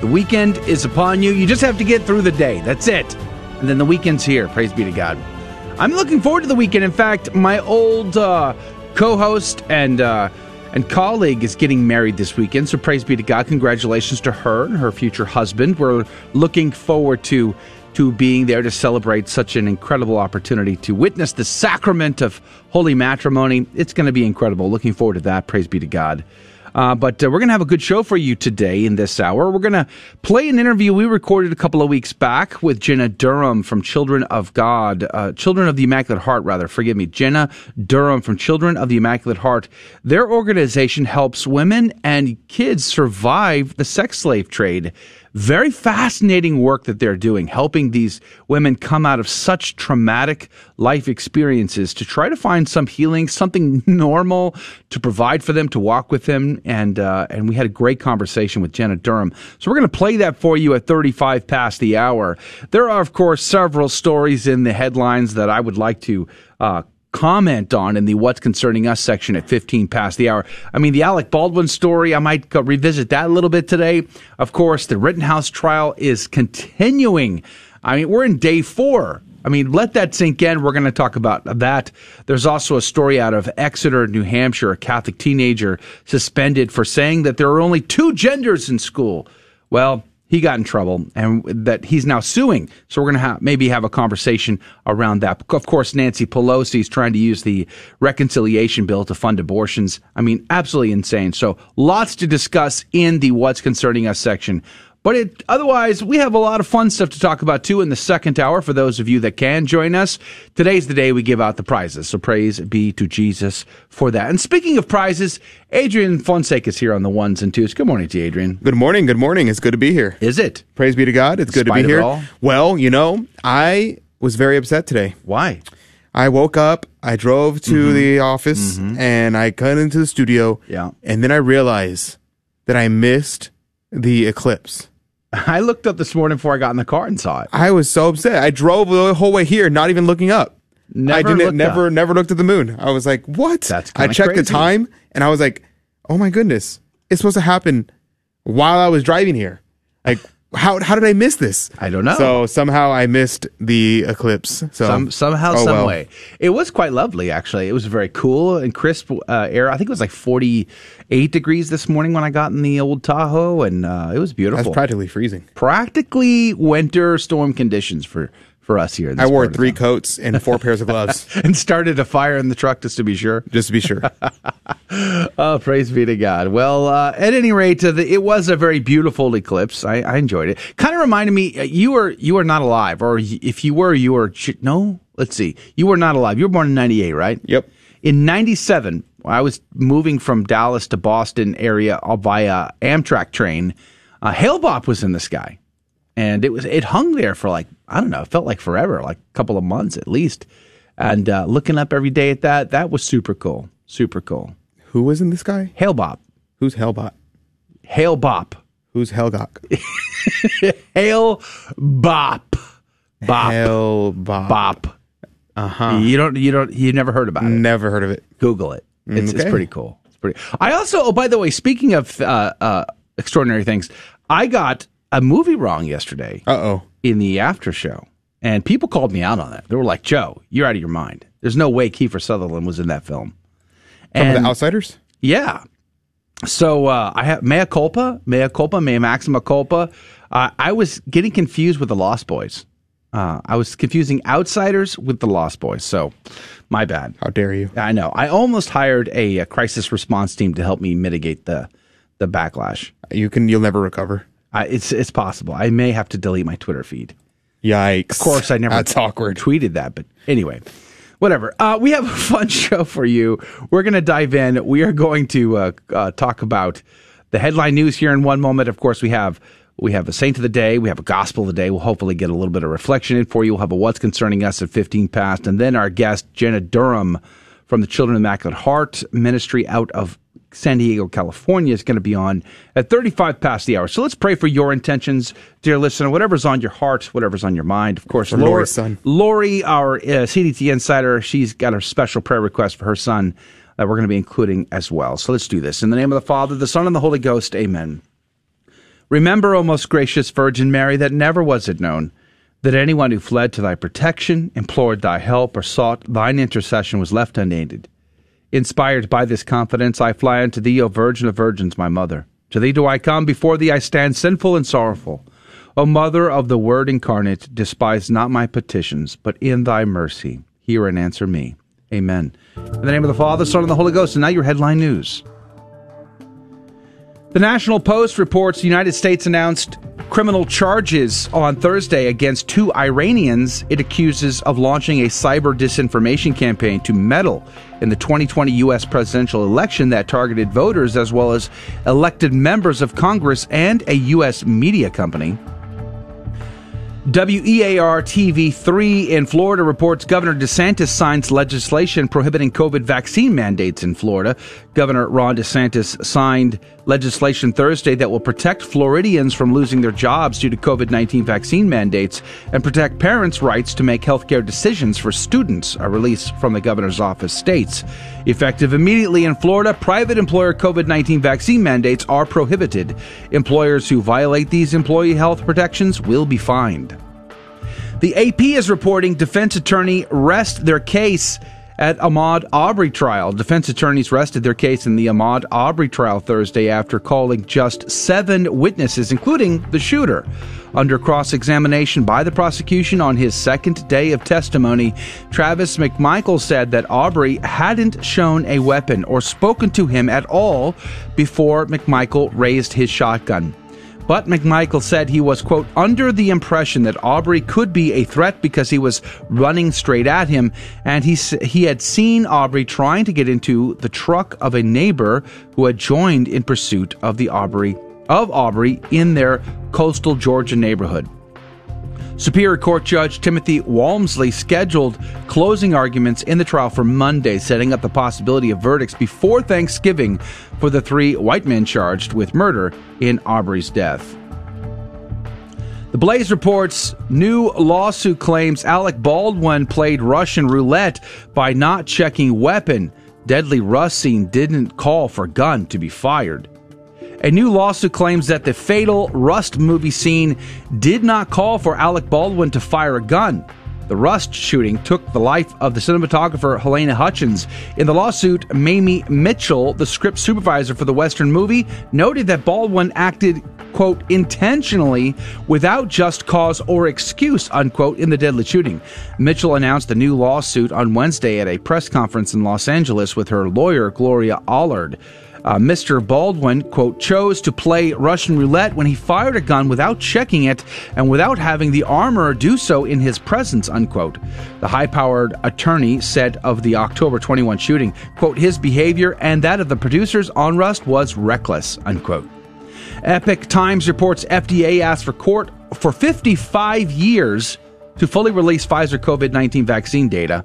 The weekend is upon you. You just have to get through the day. That's it. And then the weekend's here. Praise be to God. I'm looking forward to the weekend. In fact, my old co-host and colleague is getting married this weekend, so praise be to God. Congratulations to her and her future husband. We're looking forward to being there to celebrate such an incredible opportunity to witness the sacrament of holy matrimony. It's going to be incredible. Looking forward to that. Praise be to God. But we're going to have a good show for you today in this hour. We're going to play an interview we recorded a couple of weeks back with Jenna Durham from Children of the Immaculate Heart, Jenna Durham from Children of the Immaculate Heart. Their organization helps women and kids survive the sex slave trade. Very fascinating work that they're doing, helping these women come out of such traumatic life experiences to try to find some healing, something normal to provide for them, to walk with them. And we had a great conversation with Jenna Durham. So we're going to play that for you at 35 past the hour. There are, of course, several stories in the headlines that I would like to comment on in the What's Concerning Us section at 15 past the hour. I mean, the Alec Baldwin story, I might revisit that a little bit today. Of course, the Rittenhouse trial is continuing. I mean, we're in day 4. I mean, let that sink in. We're going to talk about that. There's also a story out of Exeter, New Hampshire, a Catholic teenager suspended for saying that there are only 2 genders in school. Well, he got in trouble, and that he's now suing. So we're going to maybe have a conversation around that. Of course, Nancy Pelosi is trying to use the reconciliation bill to fund abortions. I mean, absolutely insane. So lots to discuss in the What's Concerning Us section. But otherwise, we have a lot of fun stuff to talk about, too, in the second hour for those of you that can join us. Today's the day we give out the prizes, so praise be to Jesus for that. And speaking of prizes, Adrian Fonseca is here on the ones and twos. Good morning to you, Adrian. Good morning. Good morning. It's good to be here. Is it? Praise be to God. It's good to be here. All. Well, you know, I was very upset today. Why? I woke up, I drove to the office, and I cut into the studio, and then I realized that I missed the eclipse. I looked up this morning before I got in the car and saw it. I was so upset. I drove the whole way here, not even looking up. Never looked at the moon. I was like, what? That's kinda crazy. I checked the time, and I was like, oh my goodness, it's supposed to happen while I was driving here. Like, how did I miss this? I don't know. So somehow I missed the eclipse. So somehow, some way. It was quite lovely, actually. It was very cool and crisp air. I think it was like 48 degrees this morning when I got in the old Tahoe, and it was beautiful. That's practically freezing. Practically winter storm conditions for us here. I wore 3 coats and 4 pairs of gloves. And started a fire in the truck just to be sure. Oh, praise be to God. Well, at any rate, it was a very beautiful eclipse. I enjoyed it. Kind of reminded me, you were not alive, or if you were, you were not alive. You were born in 98, right? Yep. In 97, I was moving from Dallas to Boston area via Amtrak train. Hale-Bopp was in the sky. And it hung there for like, I don't know, it felt like forever, like a couple of months at least. And looking up every day at that was super cool. Super cool. Who was in this guy? Hale-Bopp. Who's Hale-Bopp? Hale-Bopp. Who's Helgok? Hale-Bopp. Bop. Hale-Bopp. Bop. Uh-huh. You never heard about it. Never heard of it. Google it. It's pretty cool. It's pretty. I also, by the way, speaking of extraordinary things, I got a movie wrong yesterday. Uh-oh. In the after show. And people called me out on that. They were like, Joe, you're out of your mind. There's no way Kiefer Sutherland was in that film. And from The Outsiders? Yeah. So I have mea maxima culpa. I was getting confused with The Lost Boys. I was confusing Outsiders with The Lost Boys. So my bad. How dare you? I know. I almost hired a crisis response team to help me mitigate the backlash. You'll never recover. It's possible. I may have to delete my Twitter feed. Yikes. Of course, I never tweeted that, but anyway, whatever. We have a fun show for you. We're going to dive in. We are going to talk about the headline news here in one moment. Of course, we have We have a saint of the day. We have a gospel of the day. We'll hopefully get a little bit of reflection in for you. We'll have a What's Concerning Us at 15 past. And then our guest, Jenna Durham from the Children of the Immaculate Heart Ministry out of San Diego, California, is going to be on at 35 past the hour. So let's pray for your intentions, dear listener, whatever's on your heart, whatever's on your mind. Of course, Lori, our CDT insider, she's got a special prayer request for her son that we're going to be including as well. So let's do this. In the name of the Father, the Son, and the Holy Ghost, amen. Remember, O most gracious Virgin Mary, that never was it known that anyone who fled to thy protection, implored thy help, or sought thine intercession was left unaided. Inspired by this confidence, I fly unto thee, O Virgin of Virgins, my Mother. To thee do I come, before thee I stand, sinful and sorrowful. O Mother of the Word incarnate, despise not my petitions, but in thy mercy hear and answer me. Amen. In the name of the Father, Son, and the Holy Ghost, and now your headline news. The National Post reports the United States announced criminal charges on Thursday against two Iranians it accuses of launching a cyber disinformation campaign to meddle in the 2020 U.S. presidential election that targeted voters as well as elected members of Congress and a U.S. media company. WEAR-TV3 in Florida reports Governor DeSantis signs legislation prohibiting COVID vaccine mandates in Florida. Governor Ron DeSantis signed legislation Thursday that will protect Floridians from losing their jobs due to COVID-19 vaccine mandates and protect parents' rights to make healthcare decisions for students, a release from the governor's office states. Effective immediately in Florida, private employer COVID-19 vaccine mandates are prohibited. Employers who violate these employee health protections will be fined. The AP is reporting defense attorney rest their case at Ahmaud Arbery trial. Defense attorneys rested their case in the Ahmaud Arbery trial Thursday after calling just 7 witnesses, including the shooter, under cross-examination by the prosecution on his second day of testimony. Travis McMichael said that Arbery hadn't shown a weapon or spoken to him at all before McMichael raised his shotgun. But McMichael said he was, quote, under the impression that Arbery could be a threat because he was running straight at him, and he had seen Arbery trying to get into the truck of a neighbor who had joined in pursuit of Arbery in their coastal Georgia neighborhood. Superior Court Judge Timothy Walmsley scheduled closing arguments in the trial for Monday, setting up the possibility of verdicts before Thanksgiving for the 3 white men charged with murder in Arbery's death. The Blaze reports new lawsuit claims Alec Baldwin played Russian roulette by not checking weapon. Deadly Russin didn't call for gun to be fired. A new lawsuit claims that the fatal Rust movie scene did not call for Alec Baldwin to fire a gun. The Rust shooting took the life of the cinematographer Helena Hutchins. In the lawsuit, Mamie Mitchell, the script supervisor for the Western movie, noted that Baldwin acted, quote, intentionally without just cause or excuse, unquote, in the deadly shooting. Mitchell announced the new lawsuit on Wednesday at a press conference in Los Angeles with her lawyer, Gloria Allard. Mr. Baldwin, quote, chose to play Russian roulette when he fired a gun without checking it and without having the armorer do so in his presence, unquote. The high-powered attorney said of the October 21 shooting, quote, his behavior and that of the producers on Rust was reckless, unquote. Epoch Times reports FDA asked for court for 55 years to fully release Pfizer COVID-19 vaccine data.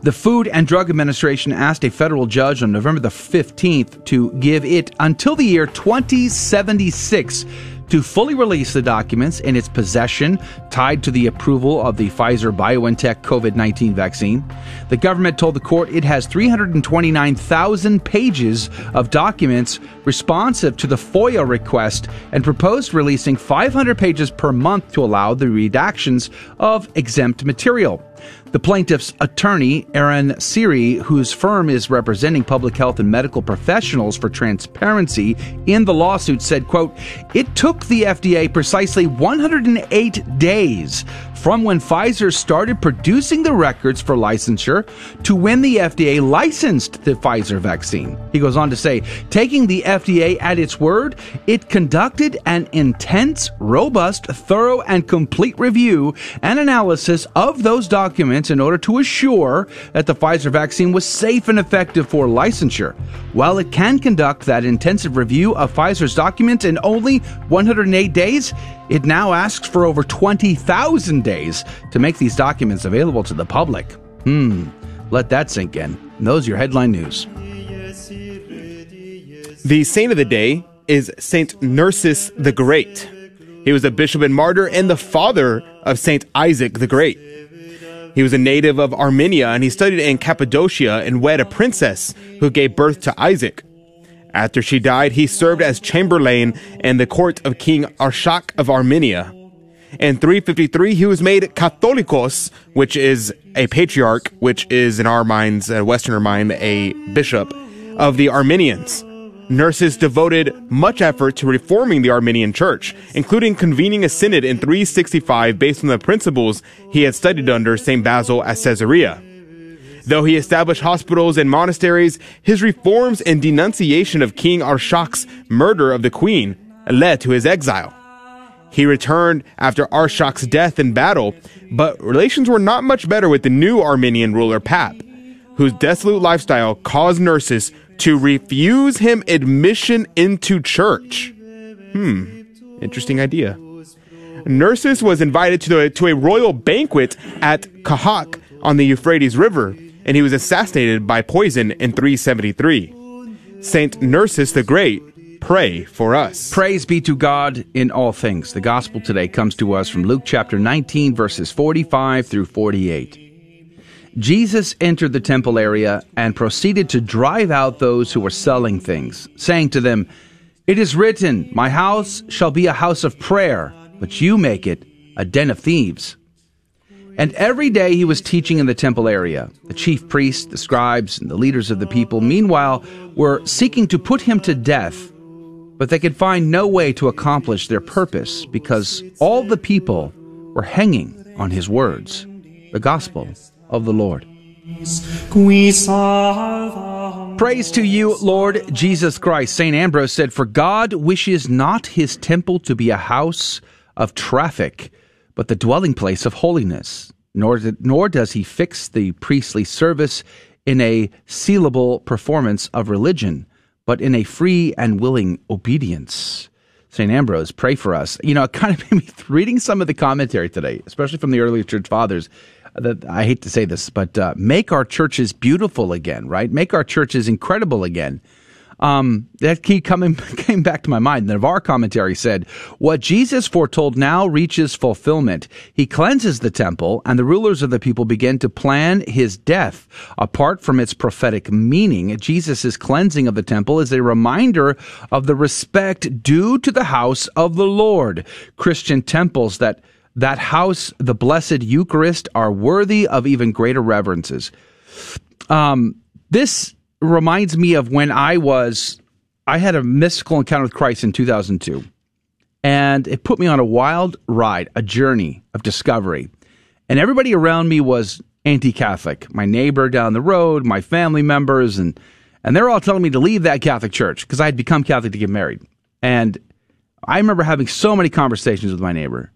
The Food and Drug Administration asked a federal judge on November the 15th to give it until the year 2076 to fully release the documents in its possession tied to the approval of the Pfizer-BioNTech COVID-19 vaccine. The government told the court it has 329,000 pages of documents responsive to the FOIA request and proposed releasing 500 pages per month to allow the redactions of exempt material. The plaintiff's attorney, Aaron Siri, whose firm is representing public health and medical professionals for transparency in the lawsuit, said, quote, it took the FDA precisely 108 days from when Pfizer started producing the records for licensure to when the FDA licensed the Pfizer vaccine. He goes on to say, taking the FDA at its word, it conducted an intense, robust, thorough, and complete review and analysis of those documents documents in order to assure that the Pfizer vaccine was safe and effective for licensure. While it can conduct that intensive review of Pfizer's documents in only 108 days, it now asks for over 20,000 days to make these documents available to the public. Let that sink in. And those are your headline news. The saint of the day is St. Nerses the Great. He was a bishop and martyr and the father of St. Isaac the Great. He was a native of Armenia, and he studied in Cappadocia and wed a princess who gave birth to Isaac. After she died, he served as chamberlain in the court of King Arshak of Armenia. In 353, he was made Catholicos, which is a patriarch, which is, in our minds, a Westerner mind, a bishop of the Armenians. Nerses devoted much effort to reforming the Armenian church, including convening a synod in 365 based on the principles he had studied under St. Basil at Caesarea. Though he established hospitals and monasteries, his reforms and denunciation of King Arshak's murder of the queen led to his exile. He returned after Arshak's death in battle, but relations were not much better with the new Armenian ruler Pap, whose dissolute lifestyle caused Nerses to refuse him admission into church. Interesting idea. Nerses was invited to a royal banquet at Kahaka on the Euphrates River, and he was assassinated by poison in 373. St. Nerses the Great, pray for us. Praise be to God in all things. The gospel today comes to us from Luke chapter 19, verses 45 through 48. Jesus entered the temple area and proceeded to drive out those who were selling things, saying to them, "It is written, my house shall be a house of prayer, but you make it a den of thieves." And every day he was teaching in the temple area. The chief priests, the scribes, and the leaders of the people, meanwhile, were seeking to put him to death, but they could find no way to accomplish their purpose because all the people were hanging on his words. The gospel of the Lord. Praise to you, Lord Jesus Christ. St. Ambrose said, "For God wishes not his temple to be a house of traffic, but the dwelling place of holiness. Nor does he fix the priestly service in a sealable performance of religion, but in a free and willing obedience." St. Ambrose, pray for us. You know, it kind of made me reading some of the commentary today, especially from the early church fathers. That I hate to say this, but make our churches beautiful again, right? Make our churches incredible again. That key came back to my mind. The Navarre commentary said, "What Jesus foretold now reaches fulfillment. He cleanses the temple, and the rulers of the people begin to plan his death. Apart from its prophetic meaning, Jesus' cleansing of the temple is a reminder of the respect due to the house of the Lord. Christian temples that house, the blessed Eucharist, are worthy of even greater reverences." This reminds me of when I had a mystical encounter with Christ in 2002, and it put me on a wild ride, a journey of discovery. And everybody around me was anti-Catholic, my neighbor down the road, my family members, and they're all telling me to leave that Catholic church because I had become Catholic to get married. And I remember having so many conversations with my neighbor.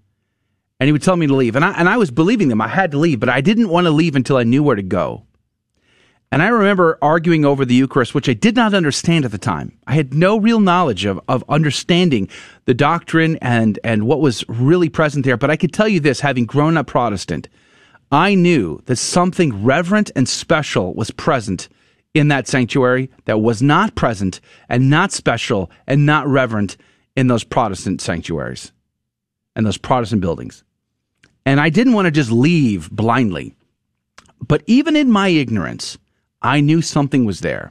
And he would tell me to leave. And I was believing them. I had to leave, but I didn't want to leave until I knew where to go. And I remember arguing over the Eucharist, which I did not understand at the time. I had no real knowledge of understanding the doctrine and what was really present there. But I could tell you this, having grown up Protestant, I knew that something reverent and special was present in that sanctuary that was not present and not special and not reverent in those Protestant sanctuaries and those Protestant buildings. And I didn't want to just leave blindly. But even in my ignorance, I knew something was there.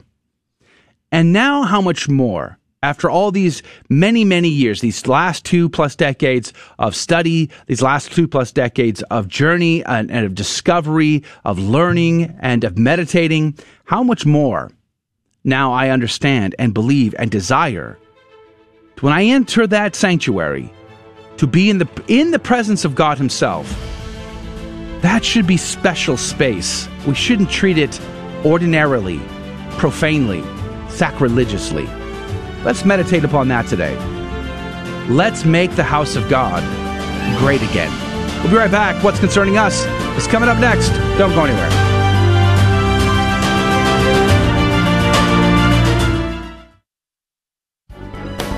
And now how much more, after all these many, many years, these last 2+ decades of study, these last 2+ decades of journey and of discovery, of learning and of meditating, how much more now I understand and believe and desire when I enter that sanctuary to be in the presence of God himself. That should be special space. We shouldn't treat it ordinarily, profanely, sacrilegiously. Let's meditate upon that today. Let's make the house of God great again. We'll be right back. What's Concerning Us is coming up next. Don't go anywhere.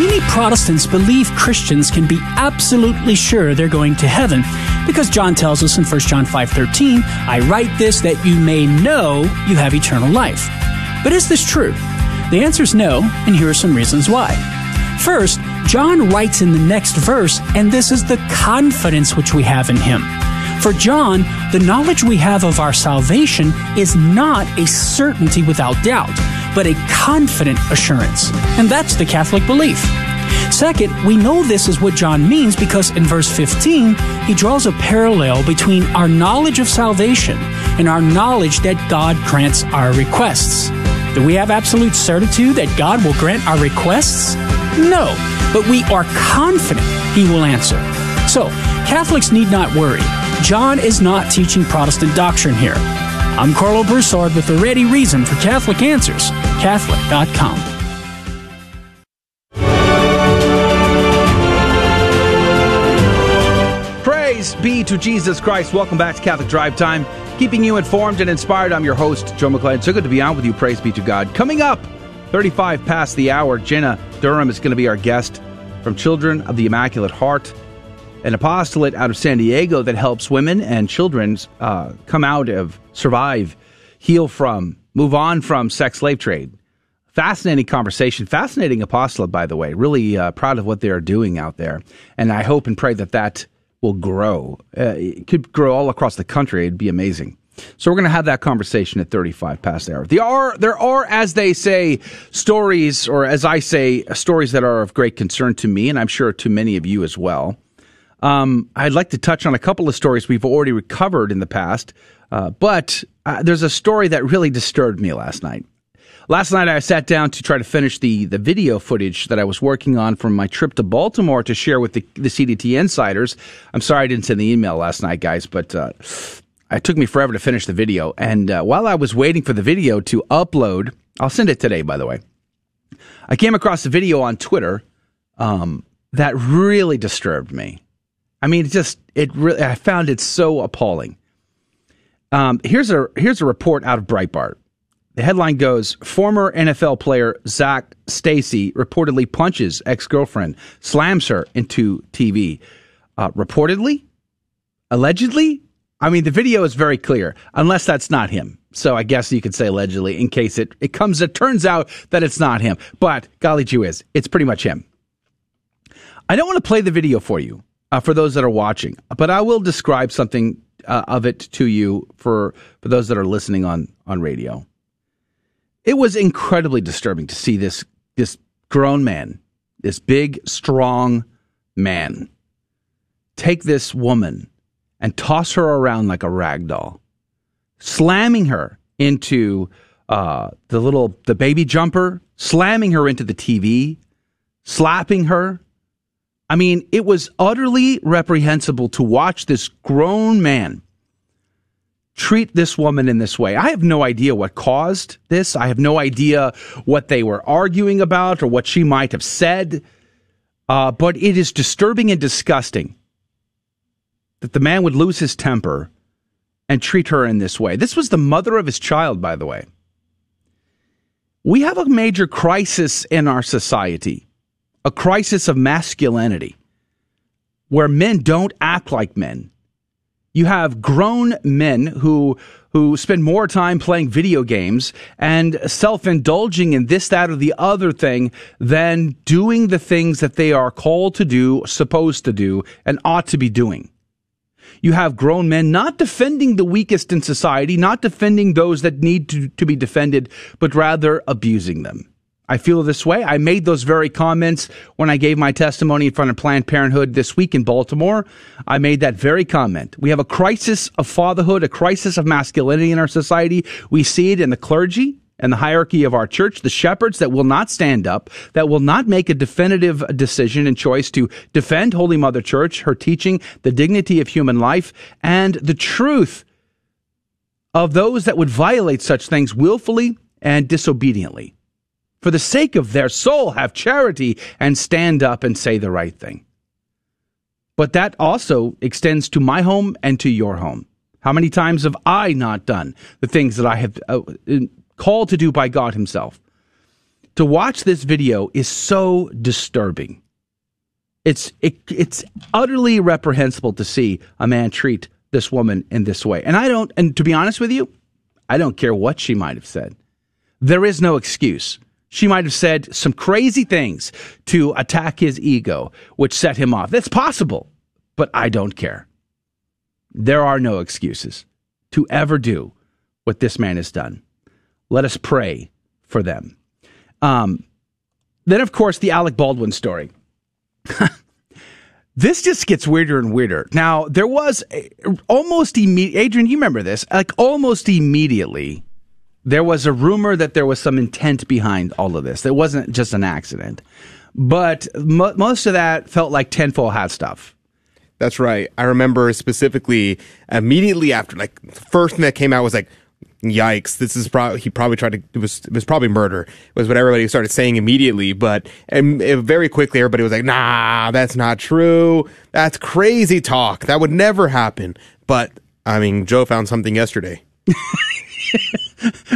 Many Protestants believe Christians can be absolutely sure they're going to heaven because John tells us in 1 John 5:13, I write this that you may know you have eternal life. But is this true? The answer is no, and here are some reasons why. First, John writes in the next verse, and this is the confidence which we have in him. For John, the knowledge we have of our salvation is not a certainty without doubt, but a confident assurance. And that's the Catholic belief. Second, we know this is what John means because in verse 15, he draws a parallel between our knowledge of salvation and our knowledge that God grants our requests. Do we have absolute certitude that God will grant our requests? No, but we are confident he will answer. So, Catholics need not worry. John is not teaching Protestant doctrine here. I'm Carlo Broussard with the Ready Reason for Catholic Answers, Catholic.com. Praise be to Jesus Christ. Welcome back to Catholic Drive Time. Keeping you informed and inspired, I'm your host, Joe McClain. So good to be on with you. Praise be to God. Coming up, 35 past the hour, Jenna Durham is going to be our guest from Children of the Immaculate Heart, an apostolate out of San Diego that helps women and children come out of, survive, heal from, move on from sex slave trade. Fascinating conversation, fascinating apostolate, by the way. Really proud of what they are doing out there. And I hope and pray that that will grow. It could grow all across the country. It'd be amazing. So we're going to have that conversation at 35 past the hour. There are, as they say, stories, or as I say, stories that are of great concern to me, and I'm sure to many of you as well. I'd like to touch on a couple of stories we've already recovered in the past, but there's a story that really disturbed me last night. Last night, I sat down to try to finish the video footage that I was working on from my trip to Baltimore to share with the CDT insiders. I'm sorry I didn't send the email last night, guys, but it took me forever to finish the video. And while I was waiting for the video to upload, I'll send it today, by the way, I came across a video on Twitter that really disturbed me. I mean, I found it so appalling. Here's a report out of Breitbart. The headline goes, former NFL player Zach Stacy reportedly punches ex-girlfriend, slams her into TV. Reportedly? Allegedly? I mean, the video is very clear, unless that's not him. So I guess you could say allegedly in case it turns out that it's not him. But golly gee whiz, it's pretty much him. I don't want to play the video for you. For those that are watching, but I will describe something of it to you for those that are listening on radio. It was incredibly disturbing to see this grown man, this big, strong man, take this woman and toss her around like a rag doll, slamming her into the baby jumper, slamming her into the TV, slapping her. I mean, it was utterly reprehensible to watch this grown man treat this woman in this way. I have no idea what caused this. I have no idea what they were arguing about or what she might have said. But it is disturbing and disgusting that the man would lose his temper and treat her in this way. This was the mother of his child, by the way. We have a major crisis in our society. A crisis of masculinity where men don't act like men. You have grown men who spend more time playing video games and self-indulging in this, that, or the other thing than doing the things that they are called to do, supposed to do, and ought to be doing. You have grown men not defending the weakest in society, not defending those that need to be defended, but rather abusing them. I feel this way. I made those very comments when I gave my testimony in front of Planned Parenthood this week in Baltimore. I made that very comment. We have a crisis of fatherhood, a crisis of masculinity in our society. We see it in the clergy and the hierarchy of our church, the shepherds that will not stand up, that will not make a definitive decision and choice to defend Holy Mother Church, her teaching, the dignity of human life, and the truth of those that would violate such things willfully and disobediently. For the sake of their soul, have charity and stand up and say the right thing. But that also extends to my home and to your home. How many times have I not done the things that I have called to do by God himself? To watch this video is so disturbing. It's utterly reprehensible to see a man treat this woman in this way. And to be honest with you, I don't care what she might have said. There is no excuse. She might have said some crazy things to attack his ego, which set him off. That's possible, but I don't care. There are no excuses to ever do what this man has done. Let us pray for them. Then, of course, the Alec Baldwin story. This just gets weirder and weirder. Now, there was almost immediately, Adrian, you remember this, like almost immediately, there was a rumor that there was some intent behind all of this. It wasn't just an accident. But most of that felt like tinfoil hat stuff. That's right. I remember specifically immediately after, like, the first thing that came out was like, yikes, this is probably, he probably tried to, it was probably murder, was what everybody started saying immediately. But very quickly, everybody was like, nah, that's not true. That's crazy talk. That would never happen. But, I mean, Joe found something yesterday.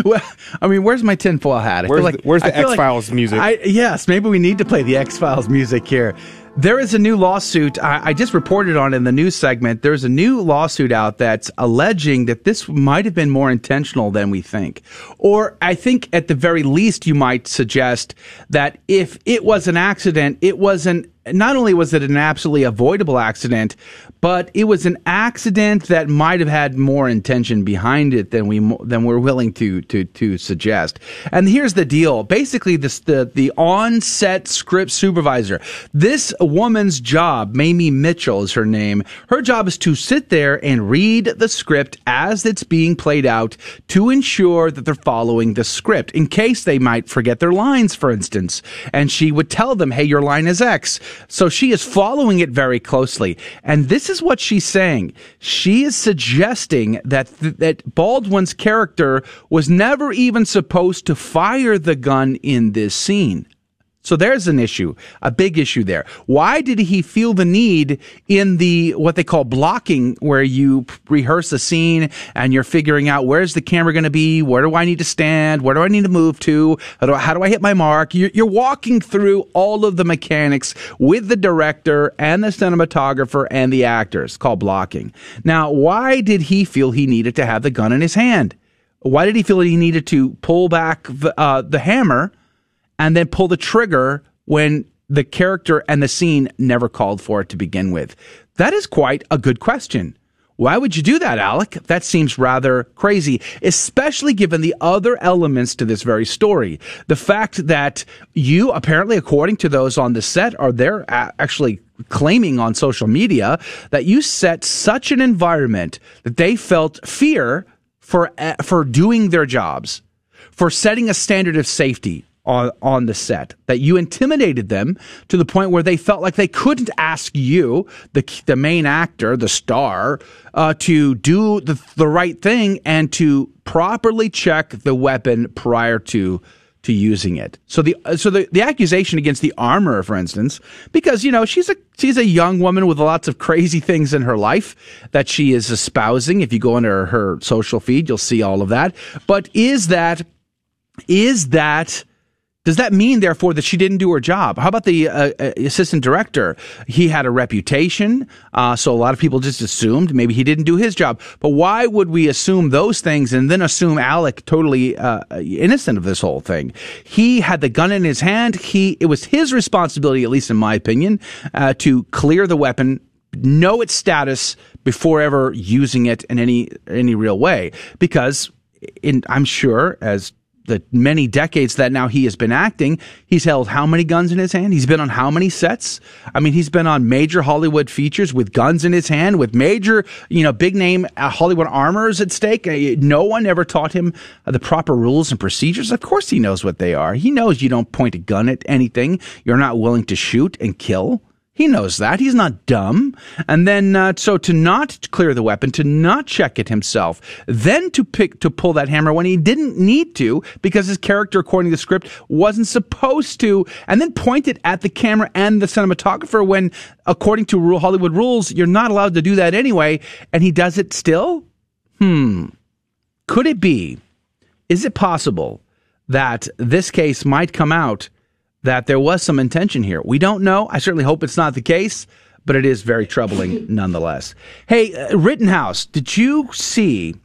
Well, I mean, where's my tinfoil hat? Where's the X-Files music? Yes, maybe we need to play the X-Files music here. There is a new lawsuit. I just reported on in the news segment. There's a new lawsuit out that's alleging that this might have been more intentional than we think. Or I think at the very least, you might suggest that if it was an accident, it wasn't. Not only was it an absolutely avoidable accident, but it was an accident that might have had more intention behind it than we're willing to suggest. And here's the deal: basically, the on-set script supervisor, this woman's job, Mamie Mitchell is her name. Her job is to sit there and read the script as it's being played out to ensure that they're following the script in case they might forget their lines, for instance. And she would tell them, "Hey, your line is X." So she is following it very closely. And this is what she's saying. She is suggesting that Baldwin's character was never even supposed to fire the gun in this scene. So there's an issue, a big issue there. Why did he feel the need in the, what they call blocking, where you rehearse a scene and you're figuring out where's the camera going to be? Where do I need to stand? Where do I need to move to? How do I hit my mark? You're walking through all of the mechanics with the director and the cinematographer and the actors. It's called blocking. Now, why did he feel he needed to have the gun in his hand? Why did he feel he needed to pull back the hammer and then pull the trigger when the character and the scene never called for it to begin with? That is quite a good question. Why would you do that, Alec? That seems rather crazy, especially given the other elements to this very story. The fact that you, apparently, according to those on the set, are there actually claiming on social media that you set such an environment that they felt fear for doing their jobs, for setting a standard of safety on the set, that you intimidated them to the point where they felt like they couldn't ask you, the main actor, the star, to do the right thing and to properly check the weapon prior to using it. So the accusation against the armorer, for instance, because, you know, she's a young woman with lots of crazy things in her life that she is espousing. If you go under her social feed, you'll see all of that. But does that mean, therefore, that she didn't do her job? How about the assistant director? He had a reputation, so a lot of people just assumed maybe he didn't do his job. But why would we assume those things and then assume Alec totally innocent of this whole thing? He had the gun in his hand. It was his responsibility, at least in my opinion, to clear the weapon, know its status before ever using it in any real way. Because I'm sure, as the many decades that now he has been acting, he's held how many guns in his hand? He's been on how many sets? I mean, he's been on major Hollywood features with guns in his hand, with major, big name Hollywood armors at stake. No one ever taught him the proper rules and procedures. Of course he knows what they are. He knows you don't point a gun at anything. You're not willing to shoot and kill. He knows that. He's not dumb. And then, so to not clear the weapon, to not check it himself, then to pull that hammer when he didn't need to, because his character, according to the script, wasn't supposed to, and then point it at the camera and the cinematographer when, according to Hollywood rules, you're not allowed to do that anyway, and he does it still? Could it be? Is it possible that this case might come out that there was some intention here? We don't know. I certainly hope it's not the case, but it is very troubling nonetheless. Hey, Rittenhouse, did you see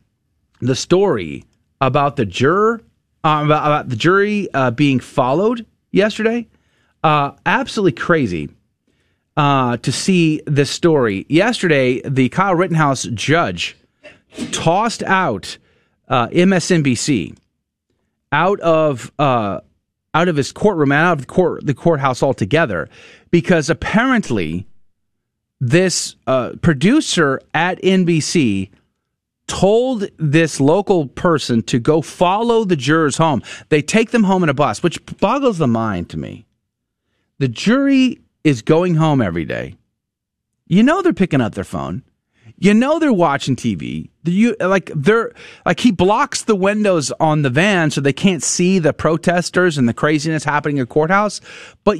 the story about the juror, about the jury being followed yesterday? Absolutely crazy to see this story. Yesterday, the Kyle Rittenhouse judge tossed out MSNBC out of his courtroom and out of the courthouse altogether, because apparently this producer at NBC told this local person to go follow the jurors home. They take them home in a bus, which boggles the mind to me. The jury is going home every day. You know they're picking up their phone. You know they're watching TV. He blocks the windows on the van so they can't see the protesters and the craziness happening at courthouse. But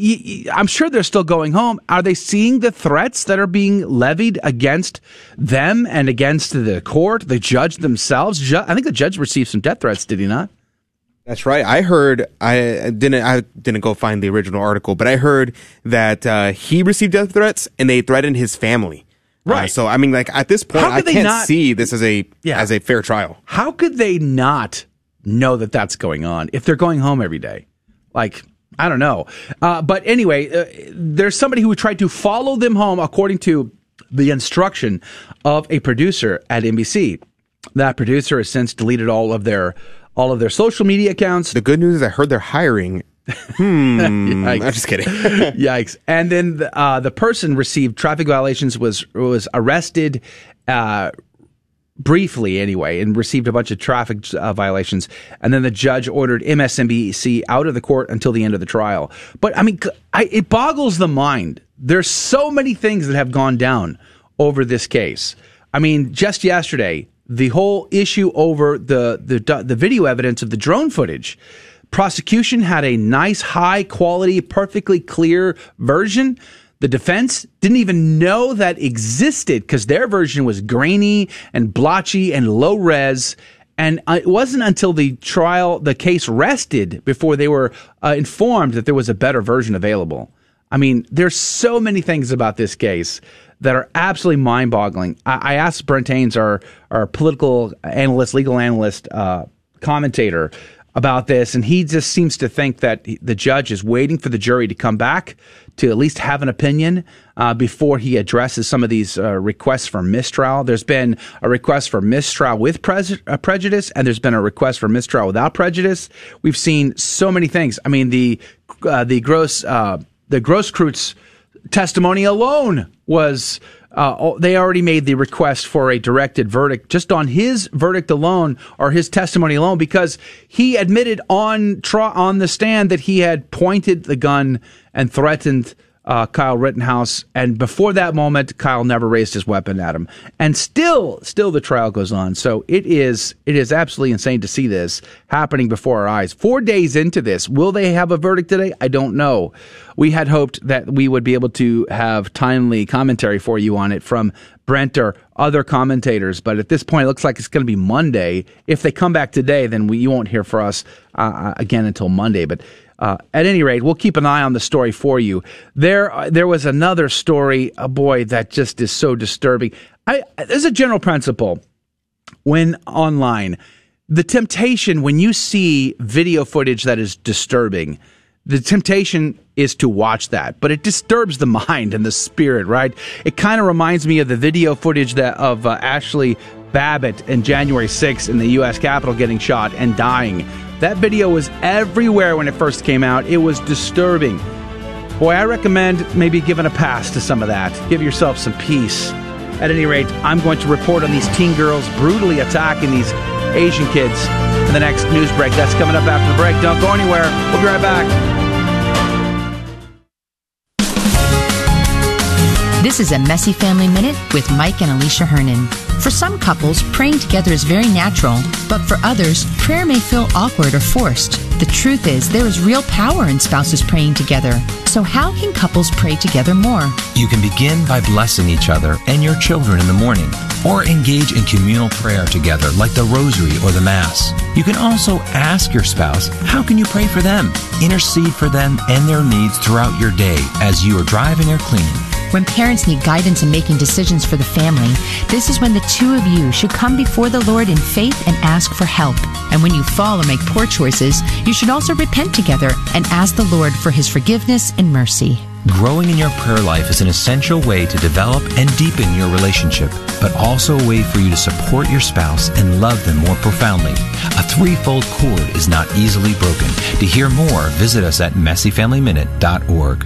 I'm sure they're still going home. Are they seeing the threats that are being levied against them and against the court, the judge themselves? I think the judge received some death threats, did he not? That's right. I heard. I didn't go find the original article, but I heard that he received death threats and they threatened his family. Right. So, I mean, at this point, I can't see this as a fair trial. How could they not know that that's going on if they're going home every day? I don't know. But anyway, there's somebody who tried to follow them home according to the instruction of a producer at NBC. That producer has since deleted all of their social media accounts. The good news is I heard they're hiring. I'm just kidding. Yikes. And then the person received traffic violations, was arrested briefly anyway, and received a bunch of traffic violations. And then the judge ordered MSNBC out of the court until the end of the trial. But I mean, it boggles the mind. There's so many things that have gone down over this case. I mean, just yesterday, the whole issue over the video evidence of the drone footage. Prosecution had a nice, high-quality, perfectly clear version. The defense didn't even know that existed because their version was grainy and blotchy and low-res. And it wasn't until the case rested before they were informed that there was a better version available. I mean, there's so many things about this case that are absolutely mind-boggling. I asked Brent Haynes, our political analyst, legal analyst, commentator, about this, and he just seems to think that the judge is waiting for the jury to come back to at least have an opinion before he addresses some of these requests for mistrial. There's been a request for mistrial with prejudice, and there's been a request for mistrial without prejudice. We've seen so many things. I mean, the Grosskreutz testimony alone was. They already made the request for a directed verdict just on his verdict alone, or his testimony alone, because he admitted on the stand that he had pointed the gun and threatened Kyle Rittenhouse. And before that moment, Kyle never raised his weapon at him. And still the trial goes on. So it is absolutely insane to see this happening before our eyes. 4 days into this, will they have a verdict today? I don't know. We had hoped that we would be able to have timely commentary for you on it from Brent or other commentators, but at this point, it looks like it's going to be Monday. If they come back today, then you won't hear from us again until Monday. But at any rate, we'll keep an eye on the story for you. There was another story, that just is so disturbing. There's a general principle when online. The temptation, when you see video footage that is disturbing, the temptation is to watch that, but it disturbs the mind and the spirit, right? It kind of reminds me of the video footage of Ashley Babbitt in January 6th in the U.S. Capitol getting shot and dying. That video was everywhere when it first came out. It was disturbing. Boy, I recommend maybe giving a pass to some of that. Give yourself some peace. At any rate, I'm going to report on these teen girls brutally attacking these Asian kids in the next news break. That's coming up after the break. Don't go anywhere. We'll be right back. This is a Messy Family Minute with Mike and Alicia Hernan. For some couples, praying together is very natural, but for others, prayer may feel awkward or forced. The truth is, there is real power in spouses praying together. So how can couples pray together more? You can begin by blessing each other and your children in the morning, or engage in communal prayer together, like the rosary or the mass. You can also ask your spouse, how can you pray for them? Intercede for them and their needs throughout your day as you are driving or cleaning. When parents need guidance in making decisions for the family, this is when the two of you should come before the Lord in faith and ask for help. And when you fall or make poor choices, you should also repent together and ask the Lord for His forgiveness and mercy. Growing in your prayer life is an essential way to develop and deepen your relationship, but also a way for you to support your spouse and love them more profoundly. A threefold cord is not easily broken. To hear more, visit us at messyfamilyminute.org.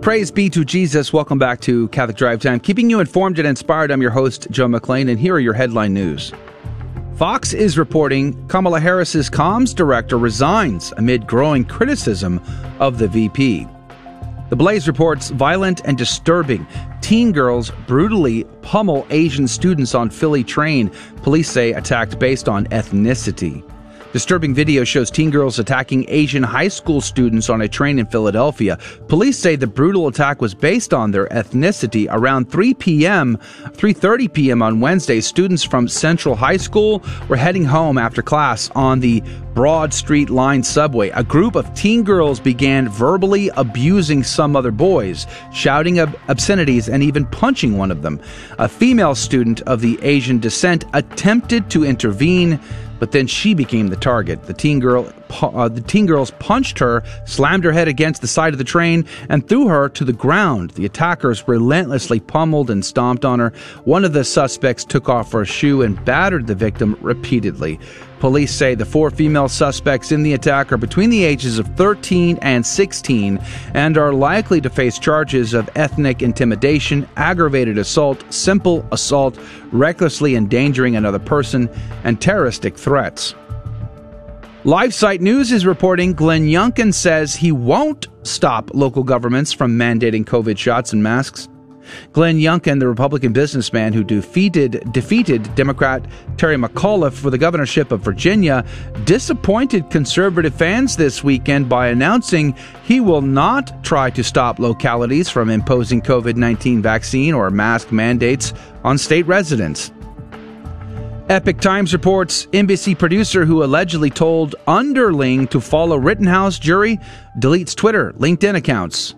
Praise be to Jesus. Welcome back to Catholic Drive Time. Keeping you informed and inspired, I'm your host, Joe McClain, and here are your headline news. Fox is reporting Kamala Harris's comms director resigns amid growing criticism of the VP. The Blaze reports violent and disturbing. Teen girls brutally pummel Asian students on Philly train. Police say attacked based on ethnicity. Disturbing video shows teen girls attacking Asian high school students on a train in Philadelphia. Police say the brutal attack was based on their ethnicity. Around 3:30 p.m. on Wednesday, students from Central High School were heading home after class on the Broad Street Line subway. A group of teen girls began verbally abusing some other boys, shouting obscenities and even punching one of them. A female student of the Asian descent attempted to intervene, but then she became the target. The teen girls punched her, slammed her head against the side of the train, and threw her to the ground. The attackers relentlessly pummeled and stomped on her. One of the suspects took off her shoe and battered the victim repeatedly. Police say the four female suspects in the attack are between the ages of 13 and 16 and are likely to face charges of ethnic intimidation, aggravated assault, simple assault, recklessly endangering another person, and terroristic threats. LiveSite News is reporting Glenn Youngkin says he won't stop local governments from mandating COVID shots and masks. Glenn Youngkin, the Republican businessman who defeated Democrat Terry McAuliffe for the governorship of Virginia, disappointed conservative fans this weekend by announcing he will not try to stop localities from imposing COVID-19 vaccine or mask mandates on state residents. Epoch Times reports NBC producer who allegedly told underling to follow Rittenhouse jury deletes Twitter, LinkedIn accounts.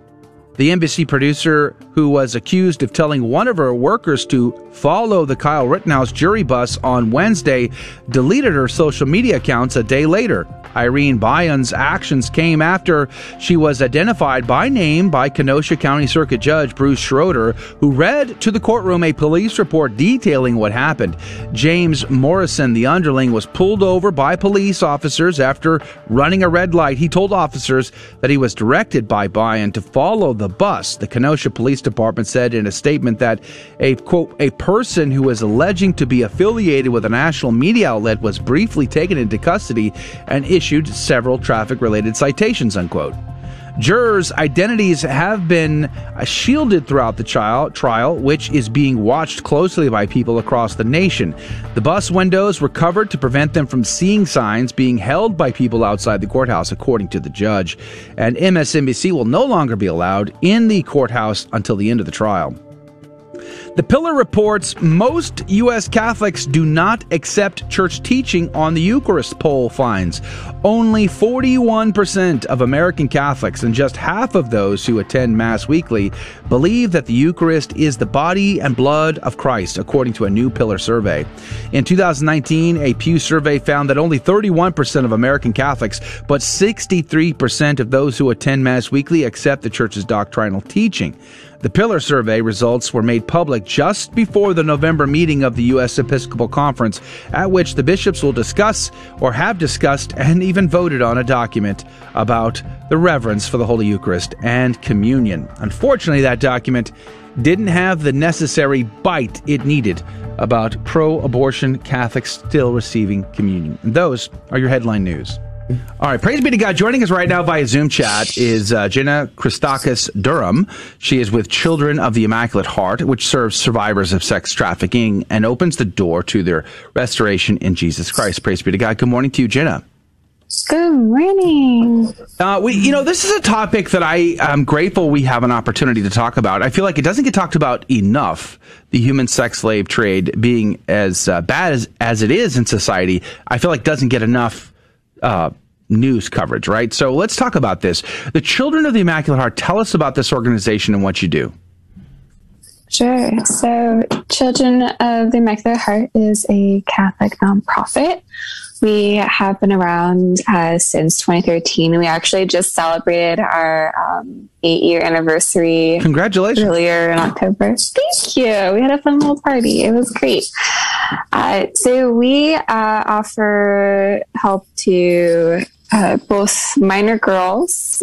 The NBC producer who was accused of telling one of her workers to follow the Kyle Rittenhouse jury bus on Wednesday deleted her social media accounts a day later. Irene Byon's actions came after she was identified by name by Kenosha County Circuit Judge Bruce Schroeder, who read to the courtroom a police report detailing what happened. James Morrison, the underling, was pulled over by police officers after running a red light. He told officers that he was directed by Byon to follow the bus. The Kenosha Police Department said in a statement that a, quote, a person who was alleging to be affiliated with a national media outlet was briefly taken into custody and issued several traffic-related citations, unquote. Jurors' identities have been shielded throughout the trial, which is being watched closely by people across the nation. The bus windows were covered to prevent them from seeing signs being held by people outside the courthouse, according to the judge. And MSNBC will no longer be allowed in the courthouse until the end of the trial. The Pillar reports most U.S. Catholics do not accept church teaching on the Eucharist, poll finds. Only 41% of American Catholics and just half of those who attend Mass weekly believe that the Eucharist is the body and blood of Christ, according to a new Pillar survey. In 2019, a Pew survey found that only 31% of American Catholics, but 63% of those who attend Mass weekly accept the Church's doctrinal teaching. The Pillar survey results were made public just before the November meeting of the U.S. Episcopal Conference, at which the bishops will discuss or have discussed and even voted on a document about the reverence for the Holy Eucharist and communion. Unfortunately, that document didn't have the necessary bite it needed about pro-abortion Catholics still receiving communion. And those are your headline news. All right, praise be to God. Joining us right now via Zoom chat is Jenna Durham. She is with Children of the Immaculate Heart, which serves survivors of sex trafficking and opens the door to their restoration in Jesus Christ. Praise be to God. Good morning to you, Jenna. Good morning. This is a topic that I am grateful we have an opportunity to talk about. I feel like it doesn't get talked about enough, the human sex slave trade being as bad as it is in society. I feel like doesn't get enough news coverage, right? So let's talk about this. The Children of the Immaculate Heart, tell us about this organization and what you do. Sure. So Children of the Immaculate Heart is a Catholic nonprofit. We have been around since 2013. We actually just celebrated our 8-year anniversary. Congratulations. Earlier in October. Thank you. We had a fun little party. It was great. So we offer help to both minor girls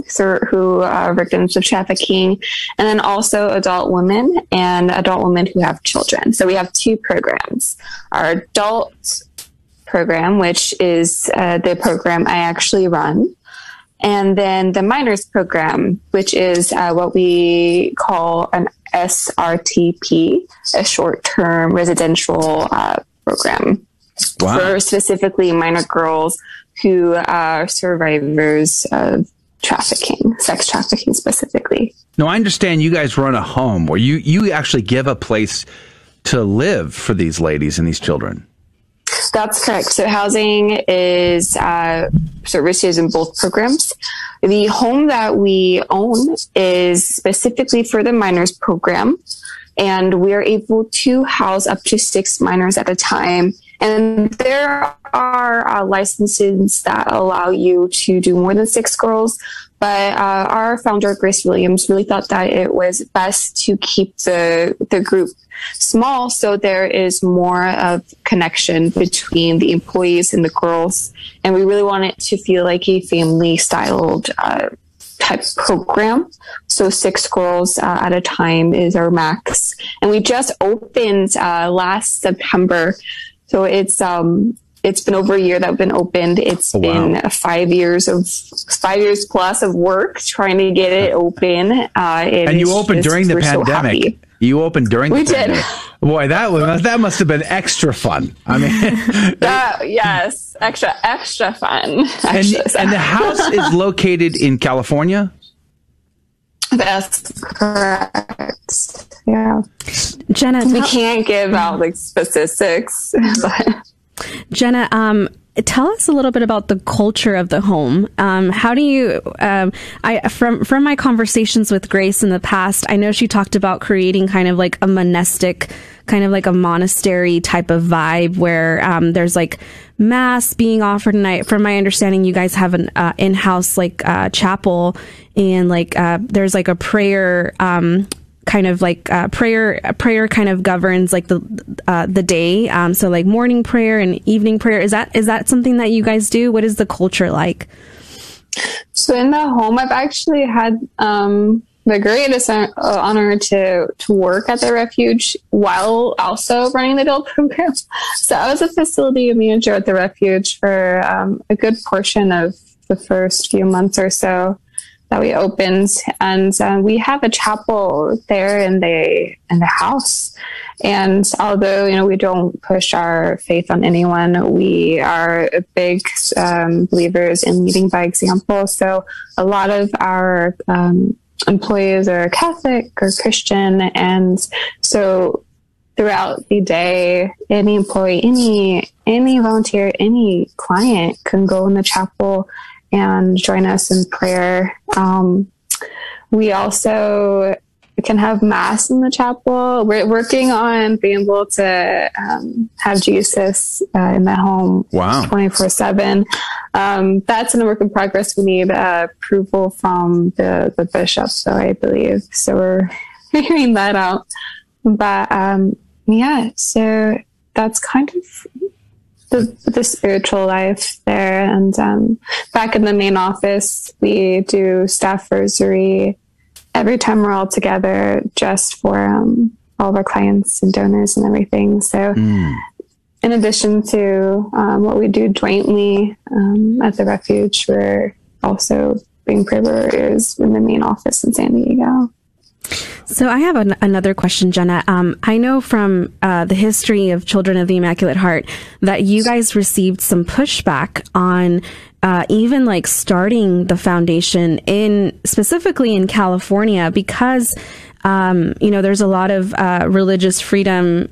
who are victims of trafficking, and then also adult women who have children. So we have two programs. Our adult program, which is the program I actually run, and then the minors program, which is what we call an SRTP, a short-term residential program. Wow. For specifically minor girls who are survivors of trafficking, sex trafficking specifically. Now, I understand you guys run a home where you actually give a place to live for these ladies and these children. That's correct. So housing is services in both programs. The home that we own is specifically for the minors program, and we are able to house up to 6 minors at a time. And there are licenses that allow you to do more than 6 girls. But our founder, Grace Williams, really thought that it was best to keep the group small so there is more of connection between the employees and the girls. And we really want it to feel like a family-styled type program. So 6 girls at a time is our max. And we just opened last September. So it's been over a year that we've been opened. It's been 5 years plus of work trying to get it open. And you opened during the pandemic. So you opened during the pandemic. We did. Boy, that must have been extra fun. I mean, yes, extra fun. And the house is located in California? That's correct. Yeah, Jenna, we can't give out specifics, but. Jenna, tell us a little bit about the culture of the home. How do you? From my conversations with Grace in the past, I know she talked about creating kind of like a monastic, kind of like a monastery type of vibe where there's like mass being offered. And from my understanding, you guys have an in-house chapel, and there's a prayer. Prayer kind of governs the day. So morning prayer and evening prayer. Is that something that you guys do? What is the culture like? So in the home, I've actually had the greatest honor to work at the refuge while also running the adult program. So I was a facility manager at the refuge for a good portion of the first few months or so that we opened, and we have a chapel there in the house. And although, we don't push our faith on anyone, we are big believers in leading by example. So a lot of our employees are Catholic or Christian. And so throughout the day, any employee, any volunteer, any client can go in the chapel and join us in prayer. We also can have mass in the chapel. We're working on being able to have Jesus in the home 24/7. That's in a work in progress. We need approval from the bishop, so I believe. So we're figuring that out. But yeah, so that's kind of the spiritual life there. And back in the main office, we do staff rosary every time we're all together, just for all of our clients and donors and everything. So in addition to what we do jointly at the refuge, we're also being prayer warriors in the main office in San Diego. So I have another question, Jenna. I know from the history of Children of the Immaculate Heart that you guys received some pushback on even like starting the foundation specifically in California, because you know, there's a lot of religious freedom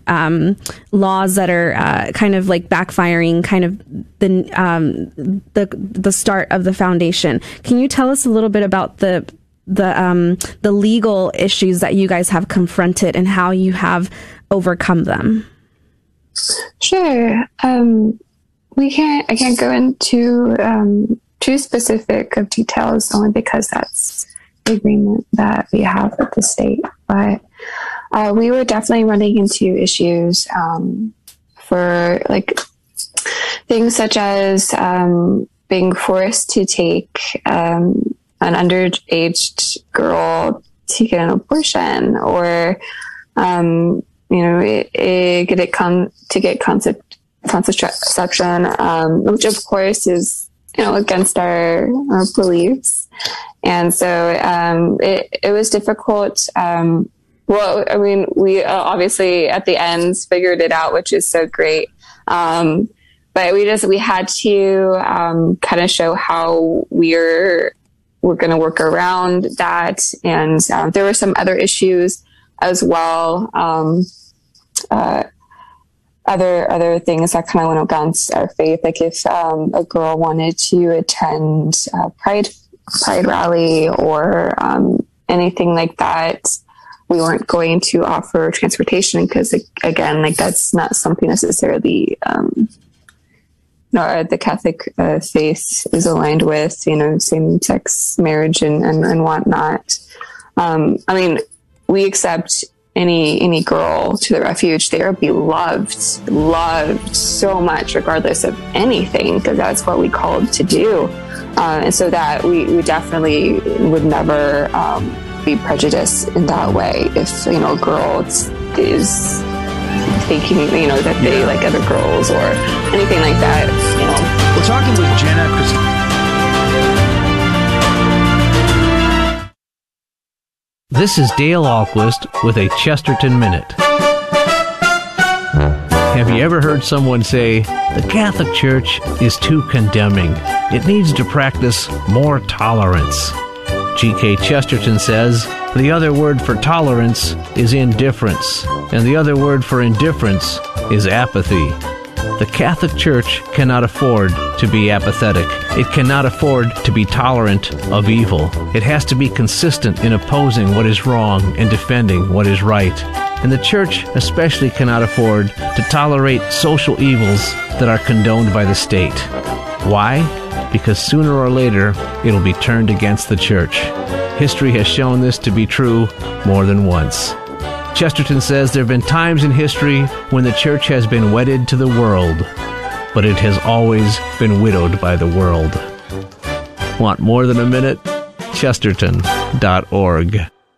laws that are kind of like backfiring, kind of the start of the foundation. Can you tell us a little bit about the legal issues that you guys have confronted and how you have overcome them? Sure. I can't go into too specific of details, only because that's the agreement that we have with the state. But we were definitely running into issues for like things such as being forced to take an underage girl to get an abortion, or you know, get contraception, which of course is, you know, against our beliefs. And so it was difficult. Well, I mean, we obviously at the end figured it out, which is so great. But we had to kind of show how we're going to work around that. And there were some other issues as well. Other things that kind of went against our faith. Like if a girl wanted to attend a pride rally or anything like that, we weren't going to offer transportation, because again, like that's not something necessarily the Catholic faith is aligned with, you know, same-sex marriage and whatnot. I mean, we accept any girl to the refuge. They are beloved so much, regardless of anything, because that's what we called to do. And so that we definitely would never be prejudiced in that way. If, you know, a girl is thinking, you know, that they like other girls or anything like that, you know. We're talking with Jenna Christine. This is Dale Alquist with a Chesterton Minute. Have you ever heard someone say, the Catholic Church is too condemning, it needs to practice more tolerance? G.K. Chesterton says, the other word for tolerance is indifference, and the other word for indifference is apathy. The Catholic Church cannot afford to be apathetic. It cannot afford to be tolerant of evil. It has to be consistent in opposing what is wrong and defending what is right. And the Church especially cannot afford to tolerate social evils that are condoned by the state. Why? Because sooner or later, it'll be turned against the Church. History has shown this to be true more than once. Chesterton says there have been times in history when the Church has been wedded to the world, but it has always been widowed by the world. Want more than a minute? Chesterton.org.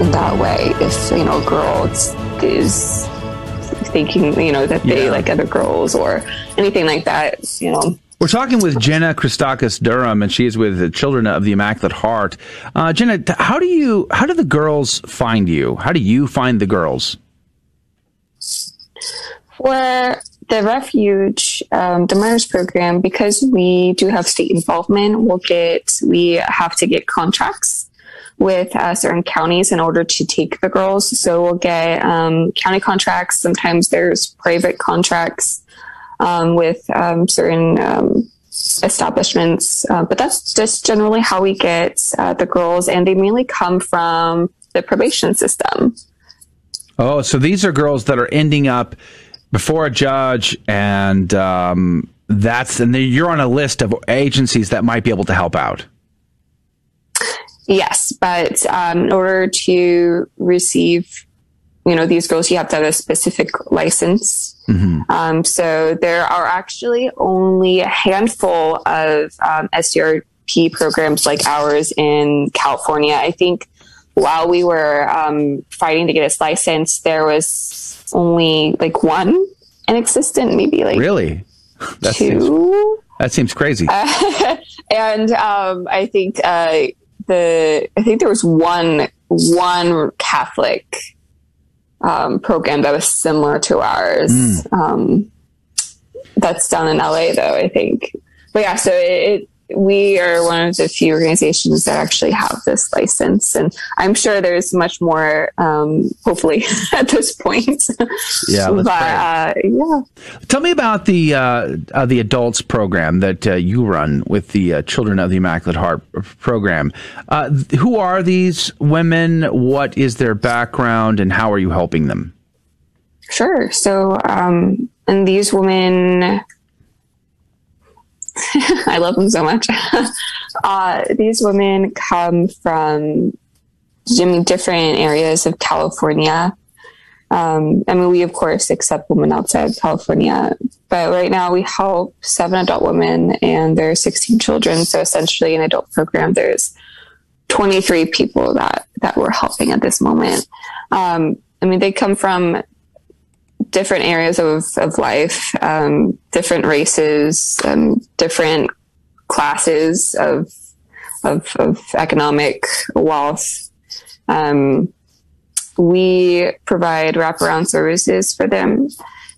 in that way. If, you know, a girl is thinking, you know, that they like other girls or anything like that, you know. We're talking with Jenna Christakis Durham, and she is with the Children of the Immaculate Heart. Jenna, how do the girls find you? How do you find the girls? For the refuge, the minors program, because we do have state involvement, we have to get contracts with certain counties in order to take the girls. So we'll get county contracts. Sometimes there's private contracts with certain establishments. But that's just generally how we get the girls. And they mainly come from the probation system. Oh, so these are girls that are ending up before a judge, and and then you're on a list of agencies that might be able to help out. Yes, but in order to receive, you know, these girls, you have to have a specific license. Mm-hmm. So there are actually only a handful of SDRP programs like ours in California. I think while we were fighting to get its license, there was only like one in existence, maybe like really? That two. That seems crazy. And I think there was one Catholic program that was similar to ours. Mm. That's down in LA, though, I think. But yeah, so we are one of the few organizations that actually have this license, and I'm sure there's much more, hopefully, at this point. Yeah. Tell me about the adults program that you run with the Children of the Immaculate Heart program. Who are these women? What is their background, and how are you helping them? Sure. So, and these women, I love them so much. These women come from different areas of California. We, of course, accept women outside of California. But right now we help 7 adult women and there are 16 children. So essentially an adult program, there's 23 people that we're helping at this moment. They come from different areas of life, different races, different classes of economic wealth. We provide wraparound services for them,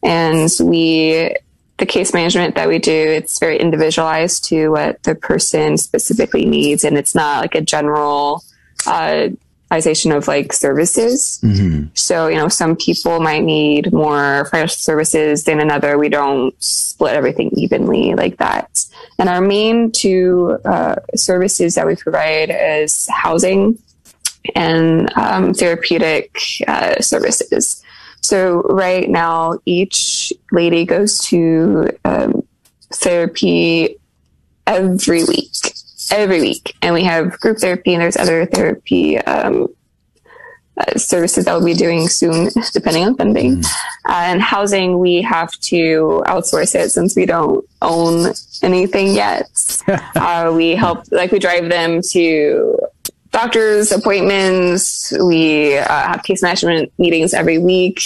and the case management that we do, it's very individualized to what the person specifically needs, and it's not like a general of like services. Mm-hmm. So, you know, some people might need more financial services than another. We don't split everything evenly like that. And our main 2 services that we provide is housing and therapeutic services. So right now, each lady goes to therapy every week, and we have group therapy, and there's other therapy services that we'll be doing soon, depending on funding. Mm-hmm. And housing, we have to outsource it since we don't own anything yet. We help, like, we drive them to doctor's appointments. We have case management meetings every week.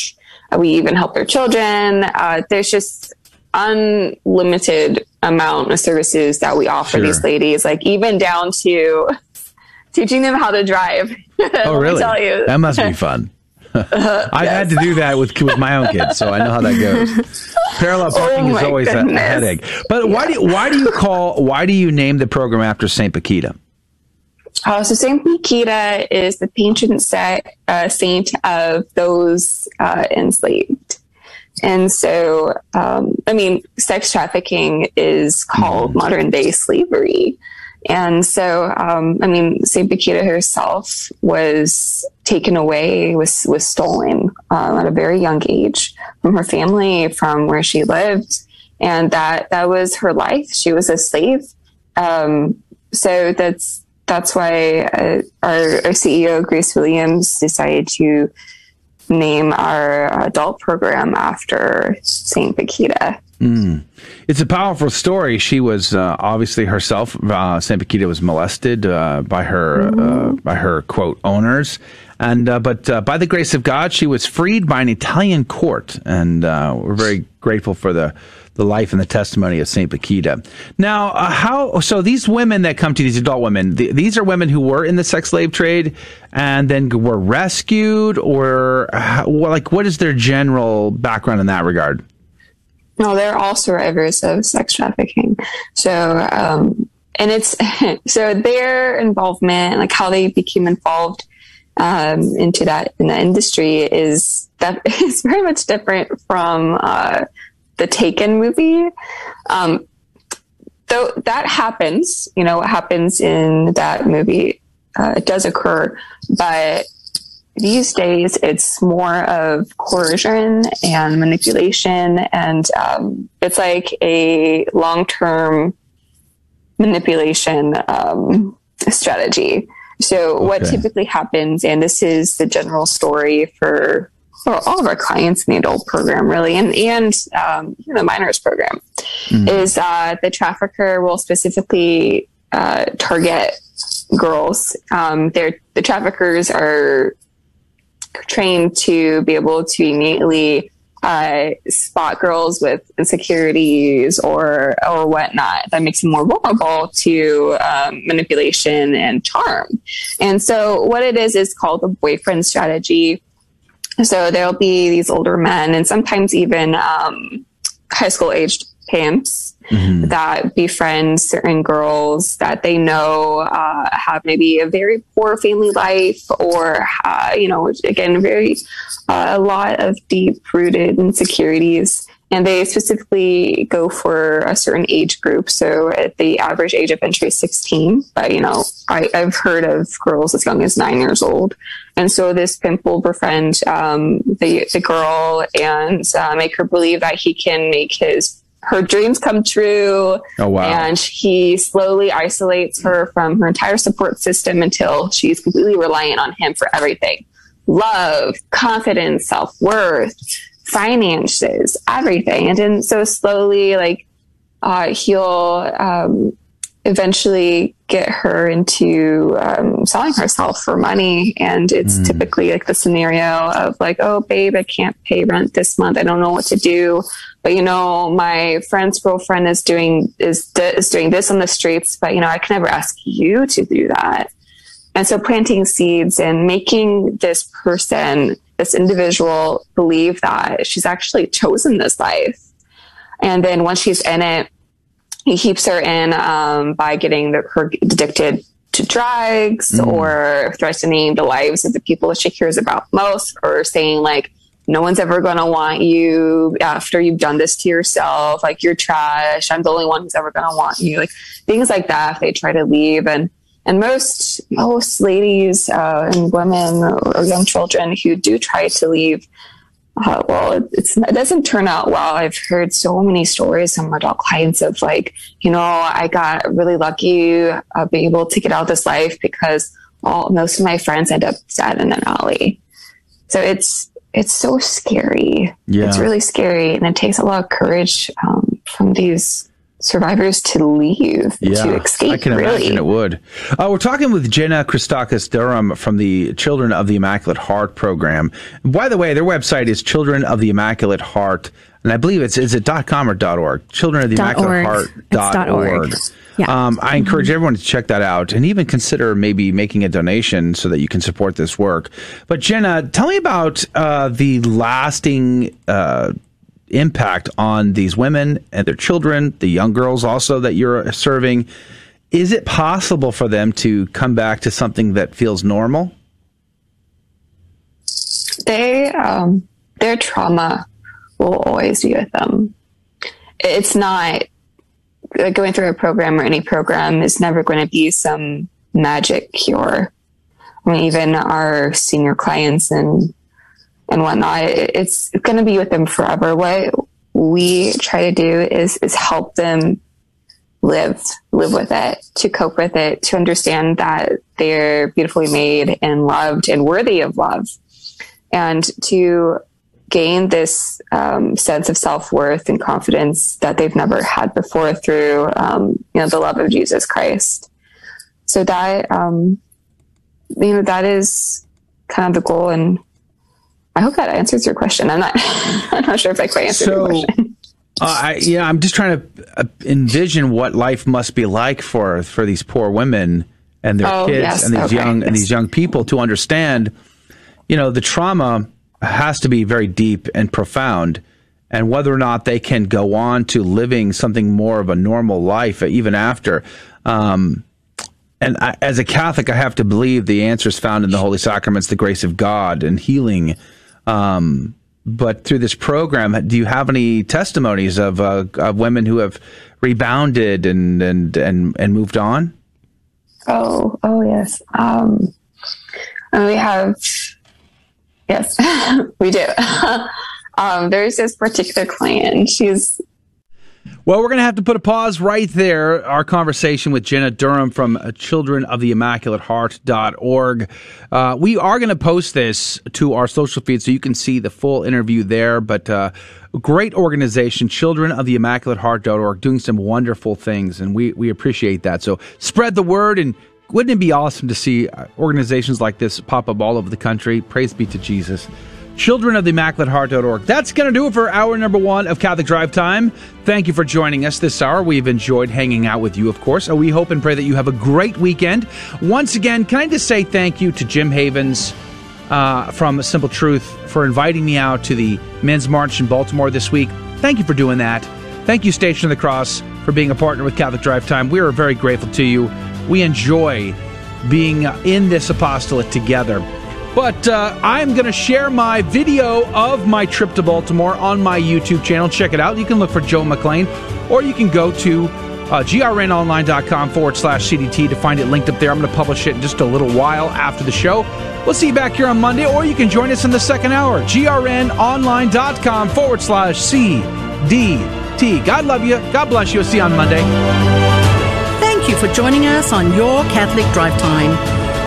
We even help their children. There's just unlimited amount of services that we offer. Sure. These ladies, like even down to teaching them how to drive. Oh, really? Tell you. That must be fun. I've had to do that with my own kids, so I know how that goes. Parallel parking is always a headache. But why do you name the program after St. Bakhita? So St. Bakhita is the patron saint of those enslaved. And so, sex trafficking is called modern day slavery. And so, St. Bakhita herself was taken away, was stolen at a very young age from her family, from where she lived. And that was her life. She was a slave. So that's why our CEO, Grace Williams, decided to name our adult program after St. Bakhita. Mm. It's a powerful story. She was obviously herself. St. Bakhita was molested by her quote owners, And but by the grace of God, she was freed by an Italian court, and we're very grateful for the life and the testimony of St. Bakhita. Now, so these women that come to these adult women, these are women who were in the sex slave trade and then were rescued, or what is their general background in that regard? No, they're all survivors of sex trafficking. So, and it's, so their involvement, like how they became involved, into that, in the industry is that is very much different from, the Taken movie. Though that happens, you know, what happens in that movie, it does occur, but these days it's more of coercion and manipulation, and it's like a long-term manipulation strategy. So okay. What typically happens, and this is the general story for all of our clients in the adult program, really, and the minors program, is the trafficker will specifically target girls. The traffickers are trained to be able to immediately spot girls with insecurities or whatnot that makes them more vulnerable to manipulation and charm. And so what it is called the boyfriend strategy. So there'll be these older men, and sometimes even high school aged pimps that befriend certain girls that they know have maybe a very poor family life, or again, very a lot of deep-rooted insecurities, and they specifically go for a certain age group. So at the average age of entry is 16, but I've heard of girls as young as 9 years old. And so this pimp will befriend the girl and make her believe that he can make her dreams come true. Oh, wow. And he slowly isolates her from her entire support system until she's completely reliant on him for everything. Love, confidence, self-worth, finances, everything. And then so slowly, he'll eventually get her into selling herself for money. And it's typically the scenario of oh, babe, I can't pay rent this month. I don't know what to do. But, my friend's girlfriend is doing this on the streets, but, I can never ask you to do that. And so planting seeds and making this person, this individual, believe that she's actually chosen this life. And then once she's in it, he keeps her in by getting her addicted to drugs or threatening the lives of the people that she cares about most, or saying no one's ever going to want you after you've done this to yourself. You're trash. I'm the only one who's ever going to want you. Things like that if they try to leave. And most ladies and women or young children who do try to leave, it doesn't turn out well. I've heard so many stories from adult clients of I got really lucky being able to get out of this life because most of my friends end up dead in an alley. So it's so scary. Yeah. It's really scary. And it takes a lot of courage from these survivors to leave, to escape. I can imagine it would. We're talking with Jenna Christakis Durham from the Children of the Immaculate Heart program. By the way, their website is Children of the Immaculate Heart. And I believe is it .com or .org? Children of the Immaculate Heart.org. Yeah. I encourage everyone to check that out and even consider maybe making a donation so that you can support this work. But Jenna, tell me about the lasting impact on these women and their children, the young girls also that you're serving. Is it possible for them to come back to something that feels normal? Their trauma will always be with them. It's not going through a program or any program is never going to be some magic cure. I mean, even our senior clients and whatnot, it's going to be with them forever. What we try to do is help them live with it, to cope with it, to understand that they're beautifully made and loved and worthy of love, and to gain this sense of self-worth and confidence that they've never had before through the love of Jesus Christ. So that that is kind of the goal. And I hope that answers your question. I'm not sure if I quite answered your question. I'm just trying to envision what life must be like for these poor women and their kids and these and these young people to understand, the trauma has to be very deep and profound, and whether or not they can go on to living something more of a normal life even after. And as a Catholic, I have to believe the answer is found in the Holy Sacraments, the grace of God, and healing. But through this program, do you have any testimonies of women who have rebounded and moved on? Yes. We have, yes, we do. There's this particular client. Well, we're going to have to put a pause right there. Our conversation with Jenna Durham from Children of the Immaculate Heart.org. We are going to post this to our social feed so you can see the full interview there. But great organization, Children of the Immaculate Heart.org, doing some wonderful things, and we appreciate that. So spread the word, and wouldn't it be awesome to see organizations like this pop up all over the country? Praise be to Jesus. Children of the Immaculate Heart.org. That's going to do it for hour number one of Catholic Drive Time. Thank you for joining us this hour. We've enjoyed hanging out with you, of course. So we hope and pray that you have a great weekend. Once again, can I just say thank you to Jim Havens from Simple Truth for inviting me out to the Men's March in Baltimore this week. Thank you for doing that. Thank you, Station of the Cross, for being a partner with Catholic Drive Time. We are very grateful to you. We enjoy being in this apostolate together. But I'm going to share my video of my trip to Baltimore on my YouTube channel. Check it out. You can look for Joe McClain, or you can go to grnonline.com/CDT to find it linked up there. I'm going to publish it in just a little while after the show. We'll see you back here on Monday, or you can join us in the second hour, grnonline.com/CDT. God love you. God bless you. We'll see you on Monday. Thank you for joining us on your Catholic Drive Time,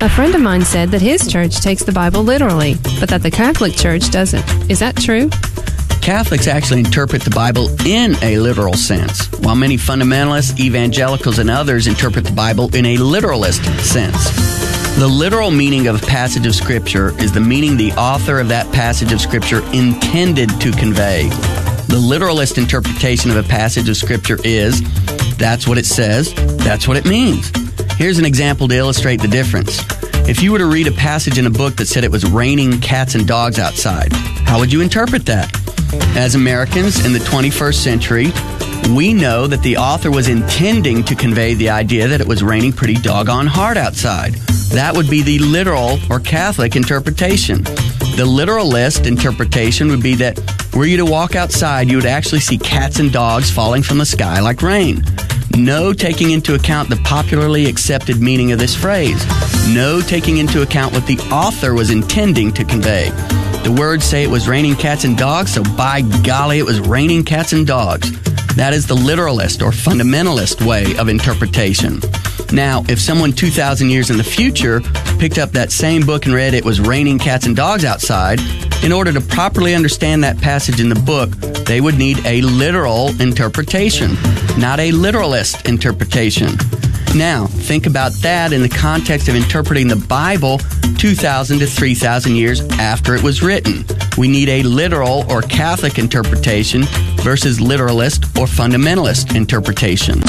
A friend of mine said that his church takes the Bible literally, but that the Catholic Church doesn't. Is that true? Catholics actually interpret the Bible in a literal sense, while many fundamentalists, evangelicals, and others interpret the Bible in a literalist sense. The literal meaning of a passage of Scripture is the meaning the author of that passage of Scripture intended to convey. The literalist interpretation of a passage of Scripture is, that's what it says, that's what it means. Here's an example to illustrate the difference. If you were to read a passage in a book that said it was raining cats and dogs outside, how would you interpret that? As Americans in the 21st century, we know that the author was intending to convey the idea that it was raining pretty doggone hard outside. That would be the literal or Catholic interpretation. The literalist interpretation would be that were you to walk outside, you would actually see cats and dogs falling from the sky like rain. No taking into account the popularly accepted meaning of this phrase. No taking into account what the author was intending to convey. The words say it was raining cats and dogs, so by golly, it was raining cats and dogs. That is the literalist or fundamentalist way of interpretation. Now, if someone 2,000 years in the future picked up that same book and read it was raining cats and dogs outside, in order to properly understand that passage in the book, they would need a literal interpretation, not a literalist interpretation. Now, think about that in the context of interpreting the Bible 2,000 to 3,000 years after it was written. We need a literal or Catholic interpretation versus literalist or fundamentalist interpretation.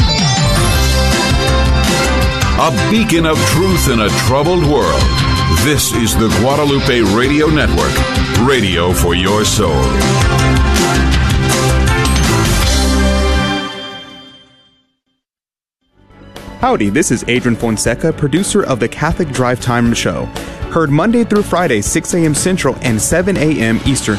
A beacon of truth in a troubled world. This is the Guadalupe Radio Network, radio for your soul. Howdy, this is Adrian Fonseca, producer of the Catholic Drive Time Show. Heard Monday through Friday, 6 a.m. Central and 7 a.m. Eastern,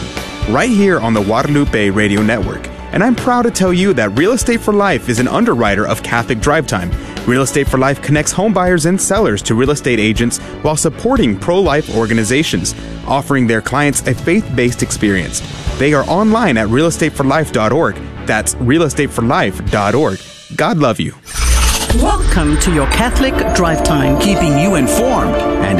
right here on the Guadalupe Radio Network. And I'm proud to tell you that Real Estate for Life is an underwriter of Catholic Drive Time. Real Estate for Life connects homebuyers and sellers to real estate agents while supporting pro-life organizations, offering their clients a faith-based experience. They are online at realestateforlife.org. That's realestateforlife.org. God love you. Welcome to your Catholic Drive Time, keeping you informed and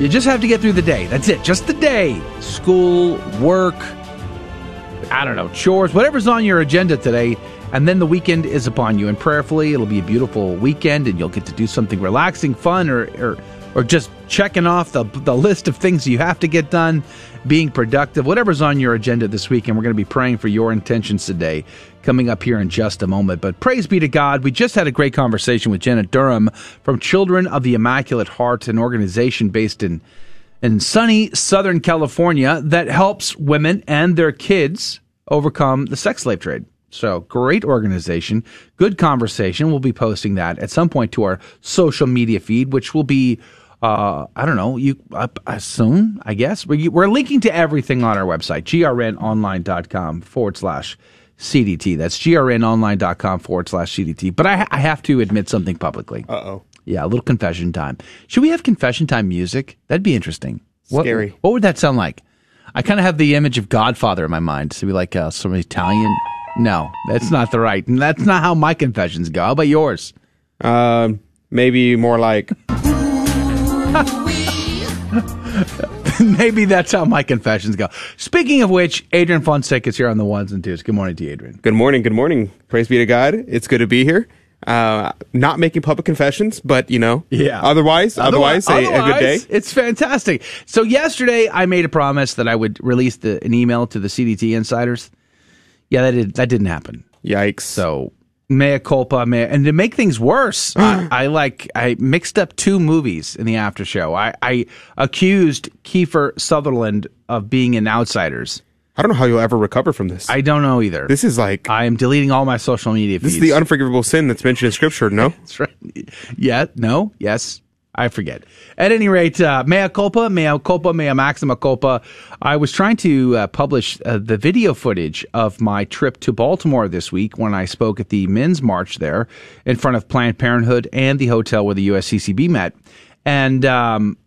You just have to get through the day. That's it. Just the day. School, work, I don't know, chores, whatever's on your agenda today. And then the weekend is upon you. And prayerfully, it'll be a beautiful weekend and you'll get to do something relaxing, fun, or just checking off the list of things you have to get done, being productive, whatever's on your agenda this week. And we're going to be praying for your intentions today, coming up here in just a moment. But praise be to God. We just had a great conversation with Jenna Durham from Children of the Immaculate Heart, an organization based in sunny Southern California that helps women and their kids overcome the sex slave trade. So great organization, good conversation. We'll be posting that at some point to our social media feed, which will be soon, I guess. We're linking to everything on our website, grnonline.com/CDT. That's grnonline.com/CDT. But I have to admit something publicly. Uh-oh. Yeah, a little confession time. Should we have confession time music? That'd be interesting. Scary. What would that sound like? I kind of have the image of Godfather in my mind. So be like some Italian. No, that's not the right. And that's not how my confessions go. How about yours? Maybe more like... Maybe that's how my confessions go. Speaking of which, Adrian Fonseca is here on the ones and twos. Good morning to you, Adrian. Good morning. Good morning. Praise be to God. It's good to be here. Not making public confessions, but you know, yeah. Otherwise, a good day. It's fantastic. So yesterday, I made a promise that I would release an email to the CDT insiders. Yeah, that didn't happen. Yikes! So mea culpa, and to make things worse, I mixed up two movies in the after show. I accused Kiefer Sutherland of being in Outsiders. I don't know how you'll ever recover from this. I don't know either. This is like... I am deleting all my social media feeds. This is the unforgivable sin that's mentioned in Scripture, no? That's right. Yeah, no, yes, I forget. At any rate, mea culpa, mea maxima culpa. I was trying to publish the video footage of my trip to Baltimore this week when I spoke at the Men's March there in front of Planned Parenthood and the hotel where the USCCB met. And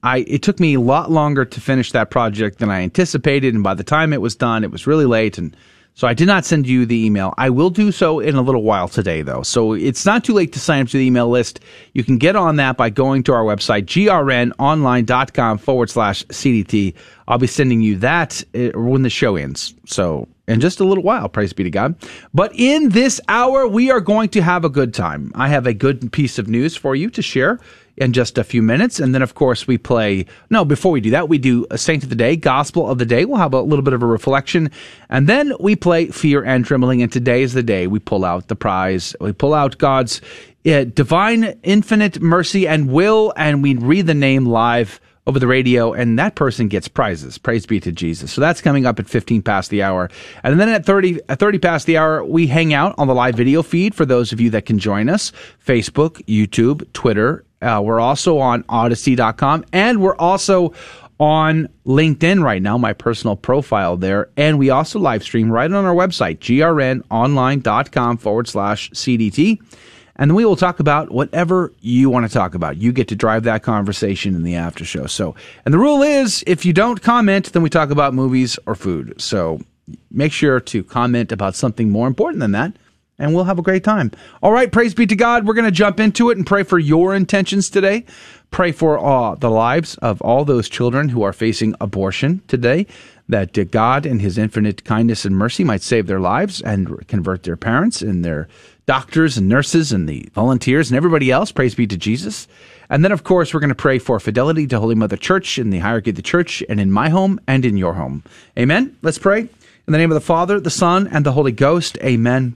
it took me a lot longer to finish that project than I anticipated. And by the time it was done, it was really late. And so I did not send you the email. I will do so in a little while today, though. So it's not too late to sign up to the email list. You can get on that by going to our website, grnonline.com/CDT. I'll be sending you that when the show ends. So in just a little while, praise be to God. But in this hour, we are going to have a good time. I have a good piece of news for you to share in just a few minutes. And then, of course, before we do that, we do a Saint of the Day, Gospel of the Day. We'll have a little bit of a reflection. And then we play Fear and Trembling. And today is the day we pull out the prize. We pull out God's divine, infinite mercy and will. And we read the name live over the radio, and that person gets prizes. Praise be to Jesus. So that's coming up at 15 past the hour. And then at 30 past the hour, we hang out on the live video feed for those of you that can join us, Facebook, YouTube, Twitter. We're also on Odyssey.com, and we're also on LinkedIn right now, my personal profile there. And we also live stream right on our website, grnonline.com/CDT. And then we will talk about whatever you want to talk about. You get to drive that conversation in the after show. So, and the rule is, if you don't comment, then we talk about movies or food. So make sure to comment about something more important than that, and we'll have a great time. All right, praise be to God. We're going to jump into it and pray for your intentions today. Pray for the lives of all those children who are facing abortion today, that God in his infinite kindness and mercy might save their lives and convert their parents and their doctors and nurses and the volunteers and everybody else. Praise be to Jesus. And then, of course, we're going to pray for fidelity to Holy Mother Church in the hierarchy of the church and in my home and in your home. Amen. Let's pray. In the name of the Father, the Son, and the Holy Ghost. Amen.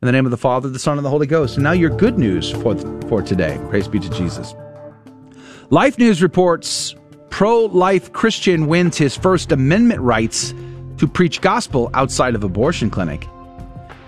In the name of the Father, the Son, and the Holy Ghost. And now your good news for today. Praise be to Jesus. Life News reports pro-life Christian wins his First Amendment rights to preach gospel outside of abortion clinic.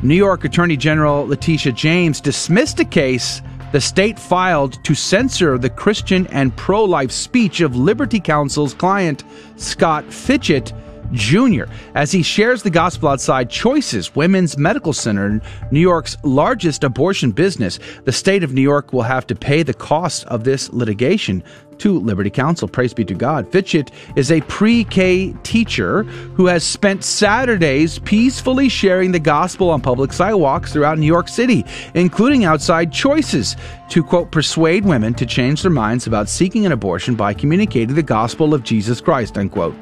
New York Attorney General Letitia James dismissed a case the state filed to censor the Christian and pro-life speech of Liberty Counsel's client, Scott Fitchett Jr., as he shares the gospel outside Choices Women's Medical Center, New York's largest abortion business. The state of New York will have to pay the cost of this litigation to Liberty Counsel. Praise be to God. Fitchett is a pre-K teacher who has spent Saturdays peacefully sharing the gospel on public sidewalks throughout New York City, including outside Choices, to, quote, persuade women to change their minds about seeking an abortion by communicating the gospel of Jesus Christ, unquote.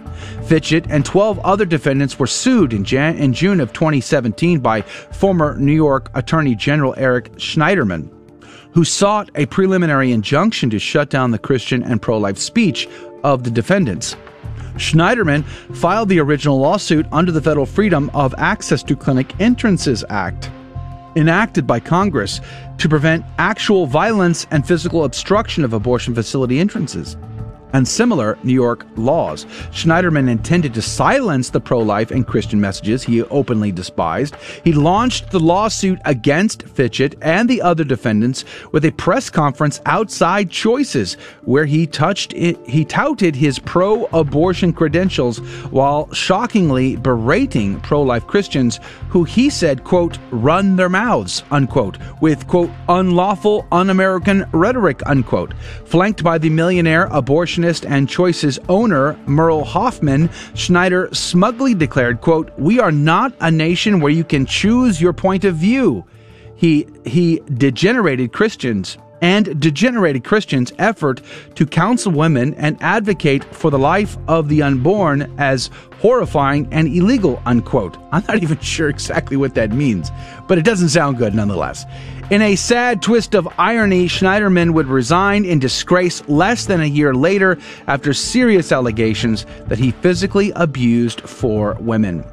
Fitchett and 12 other defendants were sued in June of 2017 by former New York Attorney General Eric Schneiderman, who sought a preliminary injunction to shut down the Christian and pro-life speech of the defendants. Schneiderman filed the original lawsuit under the Federal Freedom of Access to Clinic Entrances Act, enacted by Congress to prevent actual violence and physical obstruction of abortion facility entrances and similar New York laws. Schneiderman intended to silence the pro-life and Christian messages he openly despised. He launched the lawsuit against Fitchett and the other defendants with a press conference outside Choices, where he touted his pro-abortion credentials while shockingly berating pro-life Christians who he said, quote, run their mouths, unquote, with, quote, unlawful, un-American rhetoric, unquote. Flanked by the millionaire abortion and Choices owner Merle Hoffman, Schneider smugly declared, quote, we are not a nation where you can choose your point of view. He degenerated Christians' effort to counsel women and advocate for the life of the unborn as horrifying and illegal, unquote. I'm not even sure exactly what that means, but it doesn't sound good nonetheless. In a sad twist of irony, Schneiderman would resign in disgrace less than a year later after serious allegations that he physically abused four women.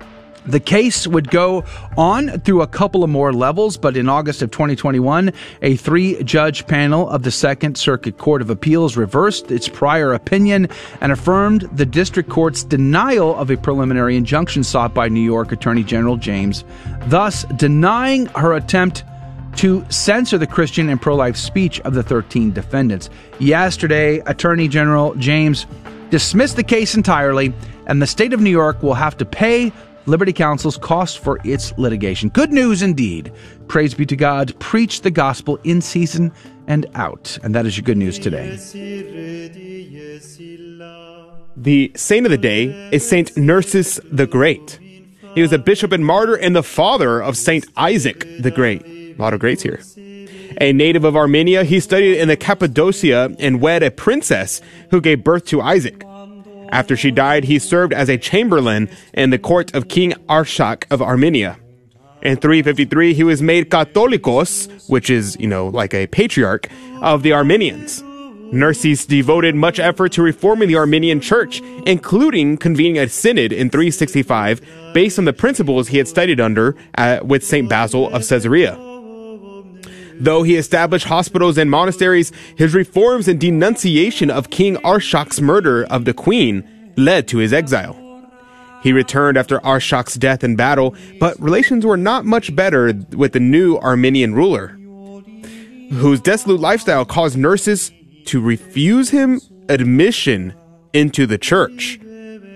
The case would go on through a couple of more levels, but in August of 2021, a three-judge panel of the Second Circuit Court of Appeals reversed its prior opinion and affirmed the district court's denial of a preliminary injunction sought by New York Attorney General James, thus denying her attempt to censor the Christian and pro-life speech of the 13 defendants. Yesterday, Attorney General James dismissed the case entirely, and the state of New York will have to pay Liberty Counsel's cost for its litigation. Good news indeed. Praise be to God. Preach the gospel in season and out. And that is your good news today. The saint of the day is St. Nerses the Great. He was a bishop and martyr and the father of St. Isaac the Great. A lot of greats here. A native of Armenia, he studied in the Cappadocia and wed a princess who gave birth to Isaac. After she died, he served as a chamberlain in the court of King Arshak of Armenia. In 353, he was made Catholicos, which is, like a patriarch, of the Armenians. Nerses devoted much effort to reforming the Armenian church, including convening a synod in 365 based on the principles he had studied under with St. Basil of Caesarea. Though he established hospitals and monasteries, his reforms and denunciation of King Arshak's murder of the queen led to his exile. He returned after Arshak's death in battle, but relations were not much better with the new Armenian ruler, whose dissolute lifestyle caused Nerses to refuse him admission into the church.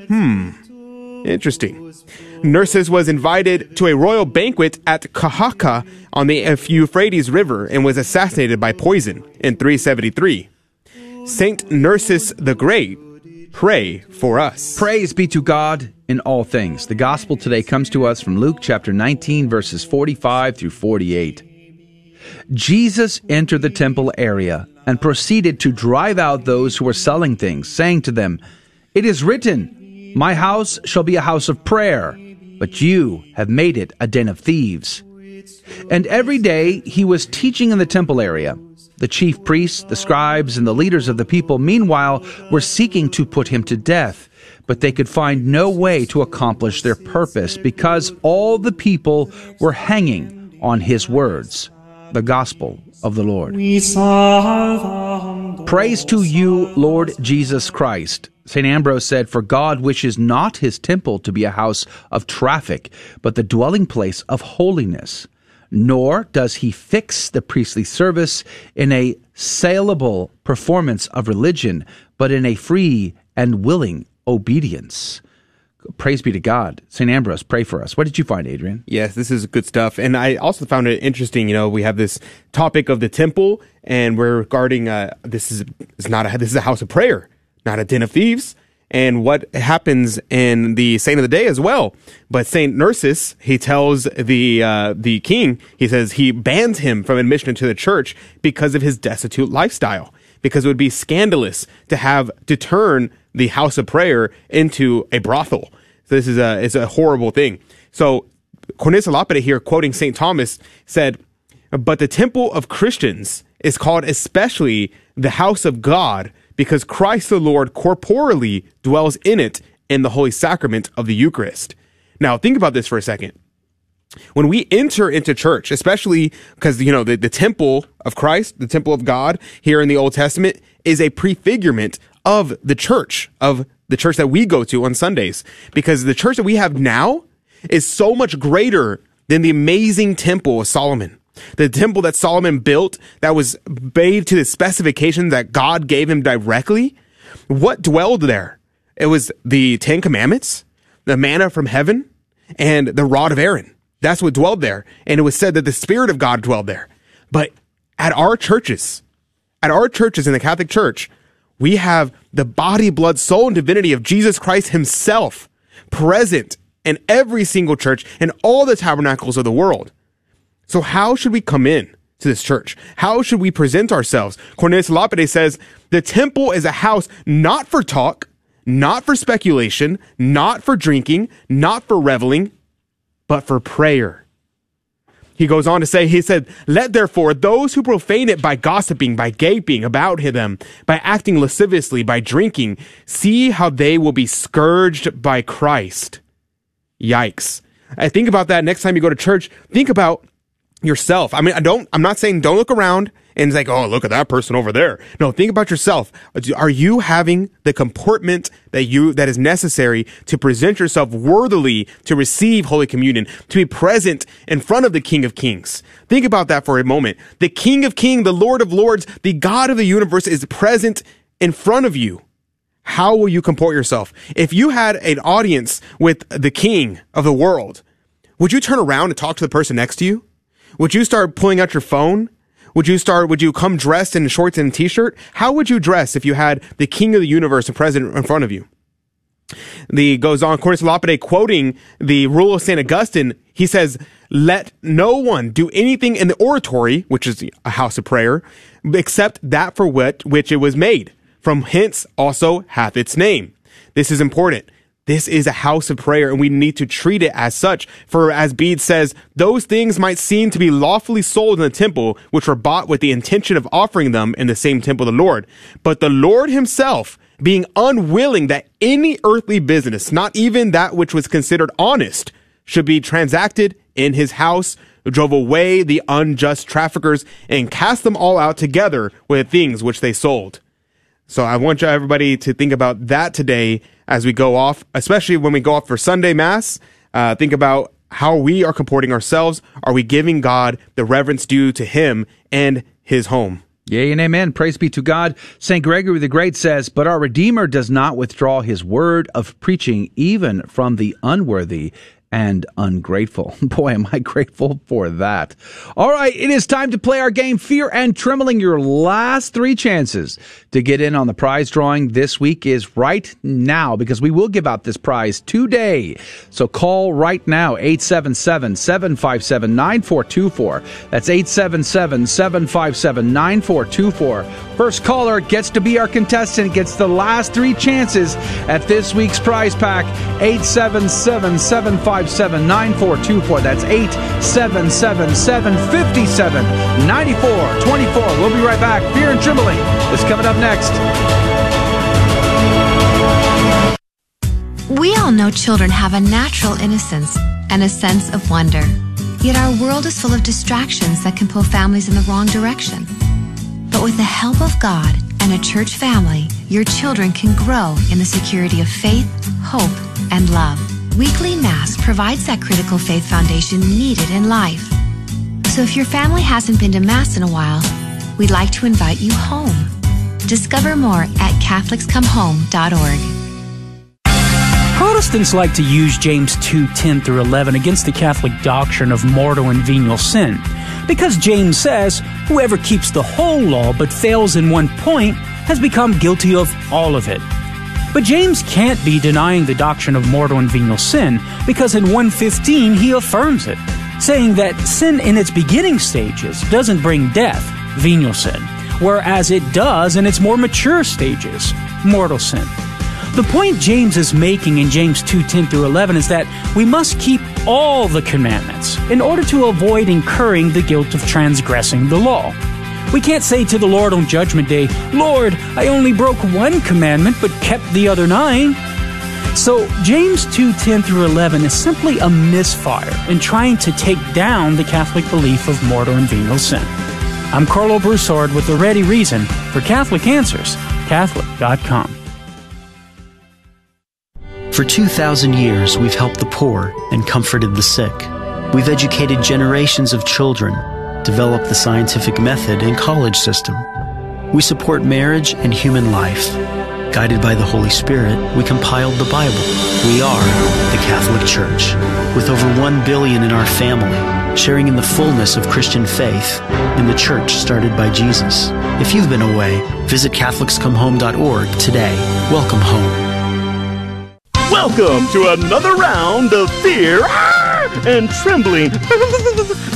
Interesting. Nerses was invited to a royal banquet at Kahaka on the Euphrates River and was assassinated by poison in 373. St. Nerses the Great, pray for us. Praise be to God in all things. The gospel today comes to us from Luke chapter 19, verses 45 through 48. Jesus entered the temple area and proceeded to drive out those who were selling things, saying to them, "It is written, my house shall be a house of prayer, but you have made it a den of thieves." And every day he was teaching in the temple area. The chief priests, the scribes, and the leaders of the people, meanwhile, were seeking to put him to death, but they could find no way to accomplish their purpose because all the people were hanging on his words. The Gospel of the Lord. Praise to you, Lord Jesus Christ. St. Ambrose said, "For God wishes not his temple to be a house of traffic, but the dwelling place of holiness. Nor does he fix the priestly service in a saleable performance of religion, but in a free and willing obedience." Praise be to God. St. Ambrose, pray for us. What did you find, Adrian? Yes, this is good stuff. And I also found it interesting, you know, we have this topic of the temple, and we're regarding this is a house of prayer, not a den of thieves, and what happens in the saint of the day as well. But St. Nerses, he tells the king, he says he bans him from admission into the church because of his destitute lifestyle, because it would be scandalous to turn the house of prayer into a brothel. So this is a horrible thing. So Cornelius Lapide here, quoting St. Thomas, said, "But the temple of Christians is called especially the house of God because Christ the Lord corporally dwells in it in the holy sacrament of the Eucharist." Now think about this for a second. When we enter into church, especially because, you know, the temple of Christ, the temple of God here in the Old Testament is a prefigurement of the church, that we go to on Sundays, because the church that we have now is so much greater than the amazing temple of Solomon. The temple that Solomon built that was made to the specifications that God gave him directly. What dwelled there? It was the Ten Commandments, the manna from heaven, and the rod of Aaron. That's what dwelled there. And it was said that the Spirit of God dwelled there. But at our churches in the Catholic Church, we have the body, blood, soul, and divinity of Jesus Christ himself present in every single church and all the tabernacles of the world. So how should we come in to this church? How should we present ourselves? Cornelius Lapide says, "The temple is a house not for talk, not for speculation, not for drinking, not for reveling, but for prayer." He goes on to say, he said, "Let therefore those who profane it by gossiping, by gaping about them, by acting lasciviously, by drinking, see how they will be scourged by Christ." Yikes. I think about that next time you go to church. Think about yourself. I mean, I'm not saying don't look around and it's like, "Oh, look at that person over there." No, think about yourself. Are you having the comportment that is necessary to present yourself worthily to receive Holy Communion, to be present in front of the King of Kings? Think about that for a moment. The King of Kings, the Lord of Lords, the God of the universe is present in front of you. How will you comport yourself? If you had an audience with the King of the world, would you turn around and talk to the person next to you? Would you start pulling out your phone? Would you come dressed in shorts and a t-shirt? How would you dress if you had the King of the universe present in front of you? Goes on, Cornelius Lapide, quoting the rule of St. Augustine, he says, "Let no one do anything in the oratory," which is a house of prayer, "except that for which it was made. From hence also hath its name." This is important. This is a house of prayer, and we need to treat it as such. For as Bede says, "Those things might seem to be lawfully sold in the temple, which were bought with the intention of offering them in the same temple of the Lord. But the Lord himself, being unwilling that any earthly business, not even that which was considered honest, should be transacted in his house, drove away the unjust traffickers and cast them all out together with the things which they sold." So I want everybody to think about that today as we go off, especially when we go off for Sunday Mass. Think about how we are comporting ourselves. Are we giving God the reverence due to him and his home? Yea and amen. Praise be to God. St. Gregory the Great says, "But our Redeemer does not withdraw his word of preaching even from the unworthy, and ungrateful. Boy, am I grateful for that. All right, it is time to play our game, Fear and Trembling. Your last three chances to get in on the prize drawing this week is right now, because we will give out this prize today. So call right now, 877-757-9424. That's 877-757-9424. First caller gets to be our contestant, gets the last three chances at this week's prize pack, 877-757-9424. 757-9424. That's 877-757-9424. We'll be right back. Fear and Trembling is coming up next. We all know children have a natural innocence and a sense of wonder. Yet our world is full of distractions that can pull families in the wrong direction. But with the help of God and a church family, your children can grow in the security of faith, hope, and love. Weekly Mass provides that critical faith foundation needed in life. So if your family hasn't been to Mass in a while, we'd like to invite you home. Discover more at CatholicsComeHome.org. Protestants like to use James 2:10 through 11 against the Catholic doctrine of mortal and venial sin, because James says, whoever keeps the whole law but fails in one point has become guilty of all of it. But James can't be denying the doctrine of mortal and venial sin, because in 1:15 he affirms it, saying that sin in its beginning stages doesn't bring death, venial sin, whereas it does in its more mature stages, mortal sin. The point James is making in James 2:10-11 is that we must keep all the commandments in order to avoid incurring the guilt of transgressing the law. We can't say to the Lord on Judgment Day, Lord, I only broke one commandment but kept the other nine. So James 2:10-11 is simply a misfire in trying to take down the Catholic belief of mortal and venial sin. I'm Carlo Broussard with The Ready Reason for Catholic Answers, Catholic.com. For 2,000 years, we've helped the poor and comforted the sick. We've educated generations of children, develop the scientific method and college system. We support marriage and human life. Guided by the Holy Spirit, we compiled the Bible. We are the Catholic Church, with over 1 billion in our family, sharing in the fullness of Christian faith in the church started by Jesus. If you've been away, visit CatholicsComeHome.org today. Welcome home. Welcome to another round of Fear and Trembling,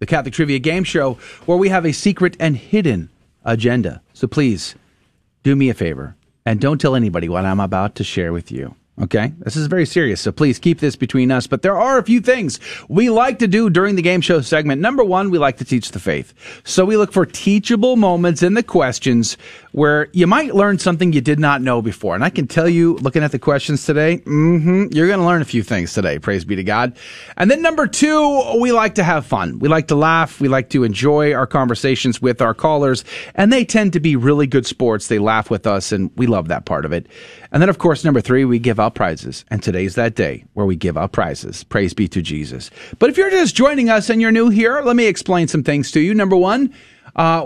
the Catholic trivia game show where we have a secret and hidden agenda. So please do me a favor and don't tell anybody what I'm about to share with you. Okay? This is very serious, so please keep this between us. But there are a few things we like to do during the game show segment. Number one, we like to teach the faith. So we look for teachable moments in the questions where you might learn something you did not know before. And I can tell you, looking at the questions today, you're going to learn a few things today. Praise be to God. And then number two, we like to have fun. We like to laugh. We like to enjoy our conversations with our callers. And they tend to be really good sports. They laugh with us, and we love that part of it. And then, of course, number three, we give out prizes, and today's that day where we give out prizes. Praise be to Jesus. But if you're just joining us and you're new here, let me explain some things to you. Number one,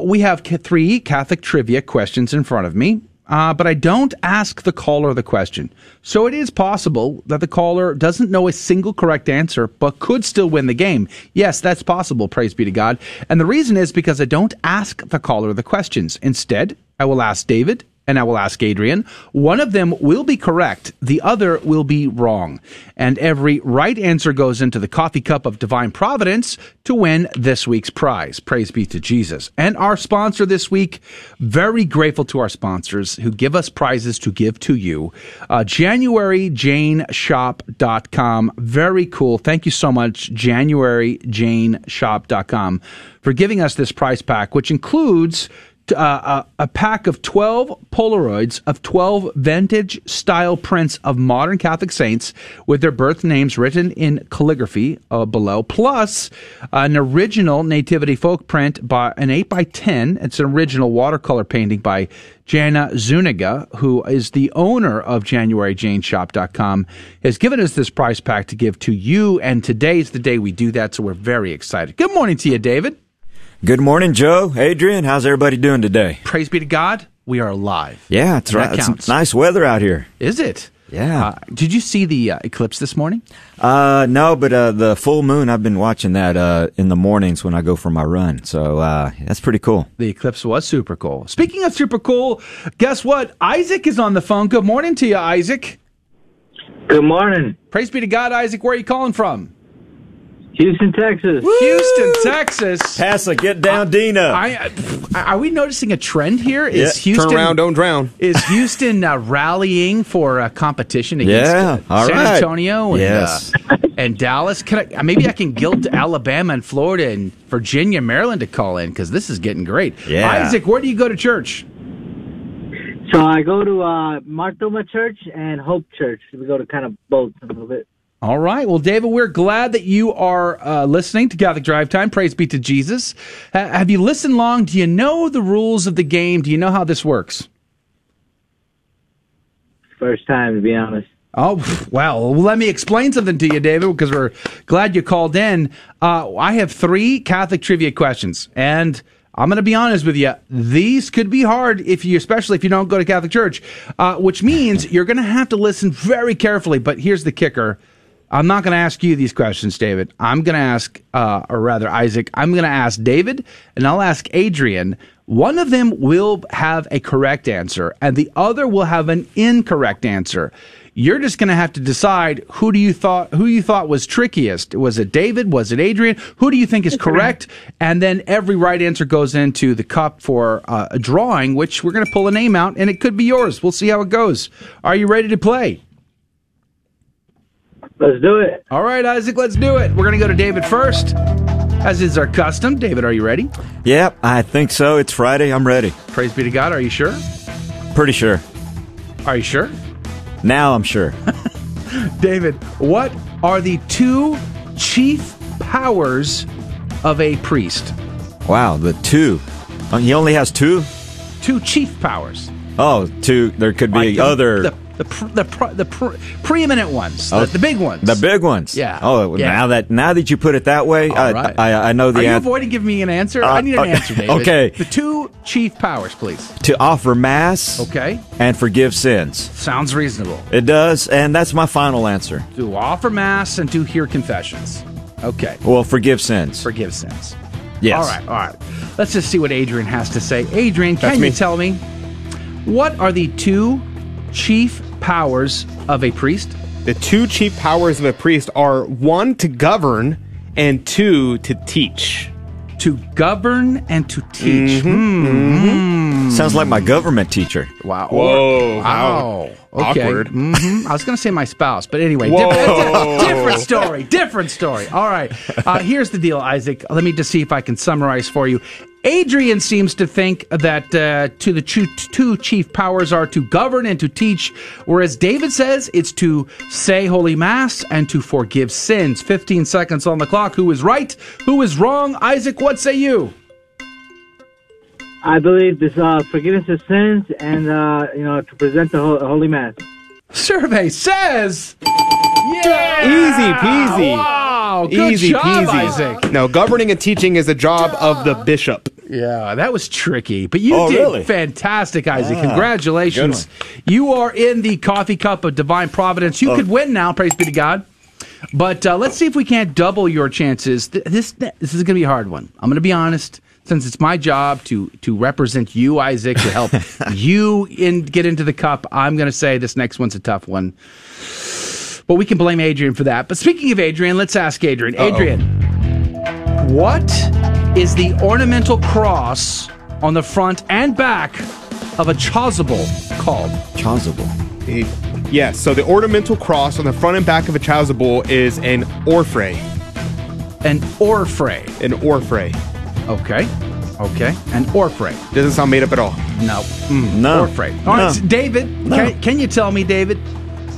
we have three Catholic trivia questions in front of me, but I don't ask the caller the question. So it is possible that the caller doesn't know a single correct answer, but could still win the game. Yes, that's possible. Praise be to God. And the reason is because I don't ask the caller the questions. Instead, I will ask David, and I will ask Adrian. One of them will be correct. The other will be wrong. And every right answer goes into the coffee cup of divine providence to win this week's prize. Praise be to Jesus. And our sponsor this week, very grateful to our sponsors who give us prizes to give to you. JanuaryJaneShop.com. Very cool. Thank you so much, JanuaryJaneShop.com, for giving us this prize pack, which includes a pack of 12 Polaroids of 12 vintage-style prints of modern Catholic saints with their birth names written in calligraphy below, plus an original nativity folk print by an 8x10. It's an original watercolor painting by Jenna Zuniga, who is the owner of JanuaryJaneShop.com, has given us this prize pack to give to you, and today's the day we do that, so we're very excited. Good morning to you, David. Good morning, Joe. Adrian, how's everybody doing today? Praise be to God, we are alive. Yeah, that's right. It's nice weather out here. Is it? Yeah. Did you see the eclipse this morning? No, but the full moon, I've been watching that in the mornings when I go for my run. So that's pretty cool. The eclipse was super cool. Speaking of super cool, guess what? Isaac is on the phone. Good morning to you, Isaac. Good morning. Praise be to God, Isaac. Where are you calling from? Houston, Texas. Woo! Houston, Texas. Passa, get down, Dina. Are we noticing a trend here? Is Houston, turn around, don't drown. Is Houston rallying for competition against San Antonio and Dallas? Maybe I can guilt Alabama and Florida and Virginia, Maryland to call in because this is getting great. Yeah. Isaac, where do you go to church? So I go to Martoma Church and Hope Church. We go to kind of both a little bit. All right. Well, David, we're glad that you are listening to Catholic Drive Time. Praise be to Jesus. Have you listened long? Do you know the rules of the game? Do you know how this works? First time, to be honest. Oh, well, let me explain something to you, David, because we're glad you called in. I have 3 Catholic trivia questions, and I'm going to be honest with you. These could be hard, especially if you don't go to Catholic Church, which means you're going to have to listen very carefully. But here's the kicker. I'm not going to ask you these questions, David. I'm going to ask, Isaac, I'm going to ask David, and I'll ask Adrian. One of them will have a correct answer, and the other will have an incorrect answer. You're just going to have to decide who you thought was trickiest. Was it David? Was it Adrian? Who do you think is correct? And then every right answer goes into the cup for a drawing, which we're going to pull a name out, and it could be yours. We'll see how it goes. Are you ready to play? Let's do it. All right, Isaac, let's do it. We're going to go to David first, as is our custom. David, are you ready? Yep, I think so. It's Friday. I'm ready. Praise be to God. Are you sure? Pretty sure. Are you sure? Now I'm sure. David, what are the 2 chief powers of a priest? Wow, the 2. He only has 2? 2 chief powers. Oh, 2. There could be other... The preeminent ones, the big ones. The big ones. Yeah. Oh, yeah. Now that you put it that way, right. I know the answer. Are you avoiding giving me an answer? I need an answer, David. Okay. The 2 chief powers, please. To offer Mass. Okay. And forgive sins. Sounds reasonable. It does, and that's my final answer. To offer Mass and to hear confessions. Okay. Well, forgive sins. Forgive sins. Yes. All right. Let's just see what Adrian has to say. Adrian, can you tell me, what are the 2... chief powers of a priest? The 2 chief powers of a priest are 1, to govern, and 2, to teach. To govern and to teach. Mm-hmm. Mm-hmm. Sounds like my government teacher. Wow. Whoa. Wow. Okay. Awkward. Mm-hmm. I was going to say my spouse, but anyway. Different story. All right. Here's the deal, Isaac. Let me just see if I can summarize for you. Adrian seems to think that to the 2 chief powers are to govern and to teach, whereas David says it's to say Holy Mass and to forgive sins. 15 seconds on the clock. Who is right? Who is wrong? Isaac, what say you? I believe this forgiveness of sins and to present the Holy Mass. Survey says... Yeah! Easy peasy. Wow, good easy job, peasy. Isaac. No, governing and teaching is a job of the bishop. Yeah, that was tricky, but you did really? Fantastic, Isaac. Congratulations. You are in the coffee cup of divine providence. You could win now, praise be to God. But let's see if we can't double your chances. This is going to be a hard one. I'm going to be honest. Since it's my job to represent you, Isaac, to help you get into the cup, I'm going to say this next one's a tough one. But we can blame Adrian for that. But speaking of Adrian, let's ask Adrian. Uh-oh. Adrian, what is the ornamental cross on the front and back of a chasuble called? Chasuble. Yes, so the ornamental cross on the front and back of a chasuble is an orfray. An orfray. Okay. Okay. And Orphre. Doesn't sound made up at all. No. No. Orphre. All right, no. David, no. Can you tell me, David,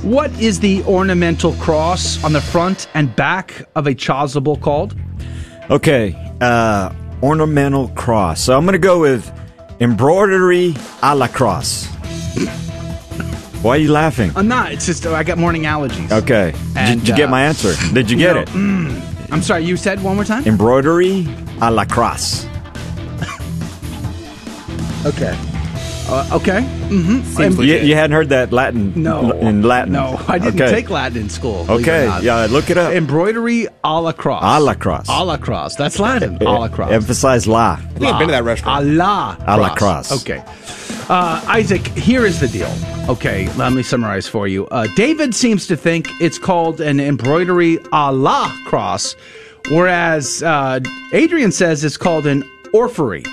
what is the ornamental cross on the front and back of a chasuble called? Okay. Ornamental cross. So I'm going to go with embroidery a la cross. Why are you laughing? I'm not. It's just I got morning allergies. Okay. And, did you get my answer? Did you get it? I'm sorry. You said one more time? Embroidery a la cross. Okay. Okay. Mm-hmm. You hadn't heard that Latin? No. In Latin? No, I didn't take Latin in school. Okay. Yeah, look it up. Embroidery a la cross. A la cross. A la cross. That's Latin. A la cross. Emphasize la. We haven't been to that restaurant. A la cross. A la cross. Okay. Isaac, here is the deal. Okay, let me summarize for you. David seems to think it's called an embroidery a la cross, whereas Adrian says it's called an orphery.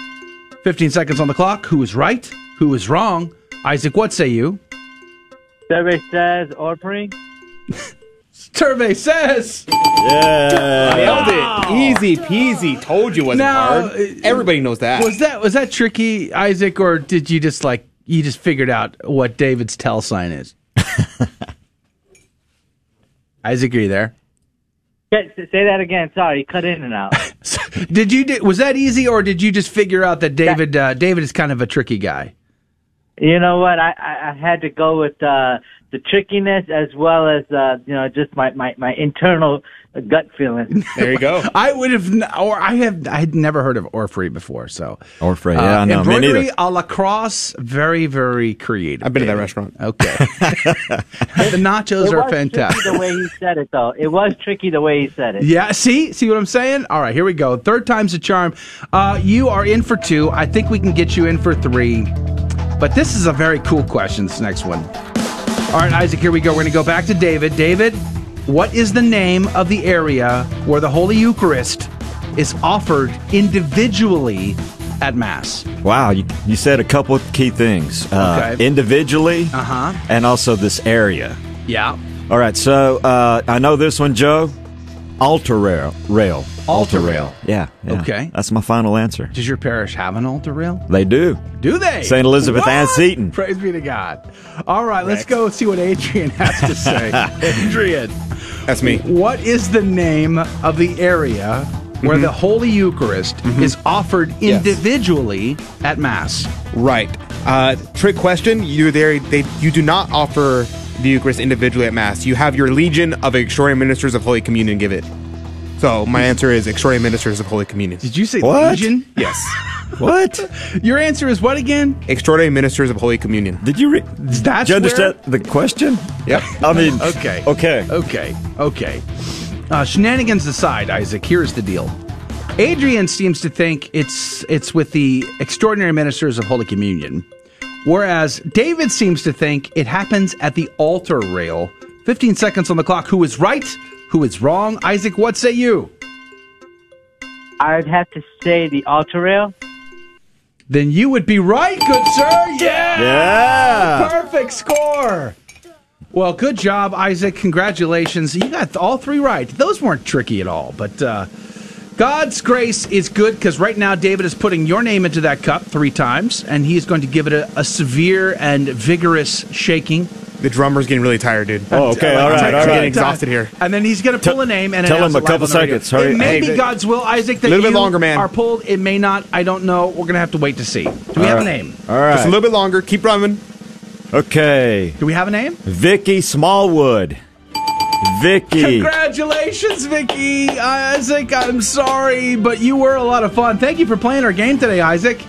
15 seconds on the clock. Who is right? Who is wrong? Isaac, what say you? Survey says orphery. Survey says. Yeah, nailed it. Easy peasy. Told you wasn't hard. Everybody knows that. Was that tricky, Isaac, or did you just figured out what David's tell sign is? Isaac, are you there? Say that again. Sorry, cut in and out. Was that easy, or did you just figure out that David is kind of a tricky guy? You know what? I had to go with the trickiness as well as just my internal gut feeling. There you go. I had never heard of orphery before. So orphery, yeah, no, embroidery a la cross, very very creative. I've been to that restaurant. Okay, the nachos are fantastic. The way he said it, though, it was tricky the way he said it. Yeah, see what I'm saying? All right, here we go. Third time's a charm. You are in for two. I think we can get you in for three. But this is a very cool question, this next one. All right, Isaac, here we go. We're going to go back to David. David, what is the name of the area where the Holy Eucharist is offered individually at Mass? Wow, you said a couple of key things. Okay. Individually and also this area. Yeah. All right, so I know this one, Joe. Altar rail. Altar rail. Yeah. Okay. That's my final answer. Does your parish have an altar rail? They do. Do they? St. Elizabeth Ann Seton. Praise be to God. All right, let's go see what Adrian has to say. Adrian. That's me. What is the name of the area where the Holy Eucharist is offered individually at Mass? Right. Trick question. You do not offer the Eucharist individually at Mass. You have your legion of extraordinary ministers of Holy Communion give it. So my answer is extraordinary ministers of Holy Communion. Did you say legion? Yes. What? Your answer is what again? Extraordinary ministers of Holy Communion. Did you understand the question? Yep. I mean, okay. Shenanigans aside, Isaac, here's the deal. Adrian seems to think it's with the extraordinary ministers of Holy Communion, whereas David seems to think it happens at the altar rail. 15 seconds on the clock. Who is right? Who is wrong? Isaac, what say you? I'd have to say the altar rail. Then you would be right, good sir. Yeah! Perfect score. Well, good job, Isaac. Congratulations. You got all three right. Those weren't tricky at all, but... God's grace is good, because right now David is putting your name into that cup three times, and he's going to give it a severe and vigorous shaking. The drummer's getting really tired, dude. Oh, okay. All right. I'm getting exhausted here. And then he's going to pull a name and tell him a couple seconds. Hurry. It may be God's will, Isaac, that you longer, man. Are pulled. It may not. I don't know. We're going to have to wait to see. Do we have a name? All right. Just a little bit longer. Keep drumming. Okay. Do we have a name? Vicky Smallwood. Vicky. Congratulations, Vicky. Isaac, I'm sorry, but you were a lot of fun. Thank you for playing our game today, Isaac.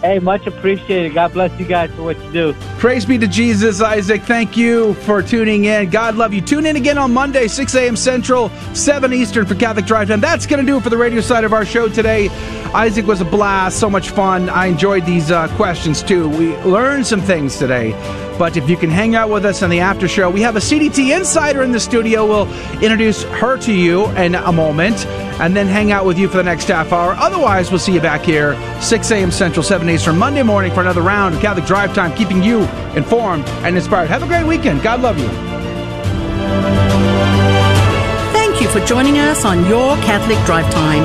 Hey, much appreciated. God bless you guys for what you do. Praise be to Jesus, Isaac. Thank you for tuning in. God love you. Tune in again on Monday, 6 a.m. Central, 7 Eastern for Catholic Drive Time. That's going to do it for the radio side of our show today. Isaac was a blast. So much fun. I enjoyed these questions, too. We learned some things today. But if you can hang out with us on the after show, we have a CDT insider in the studio. We'll introduce her to you in a moment and then hang out with you for the next half hour. Otherwise, we'll see you back here, 6 a.m. Central, 7 Eastern, Monday morning for another round of Catholic Drive Time, keeping you informed and inspired. Have a great weekend. God love you. Thank you for joining us on your Catholic Drive Time.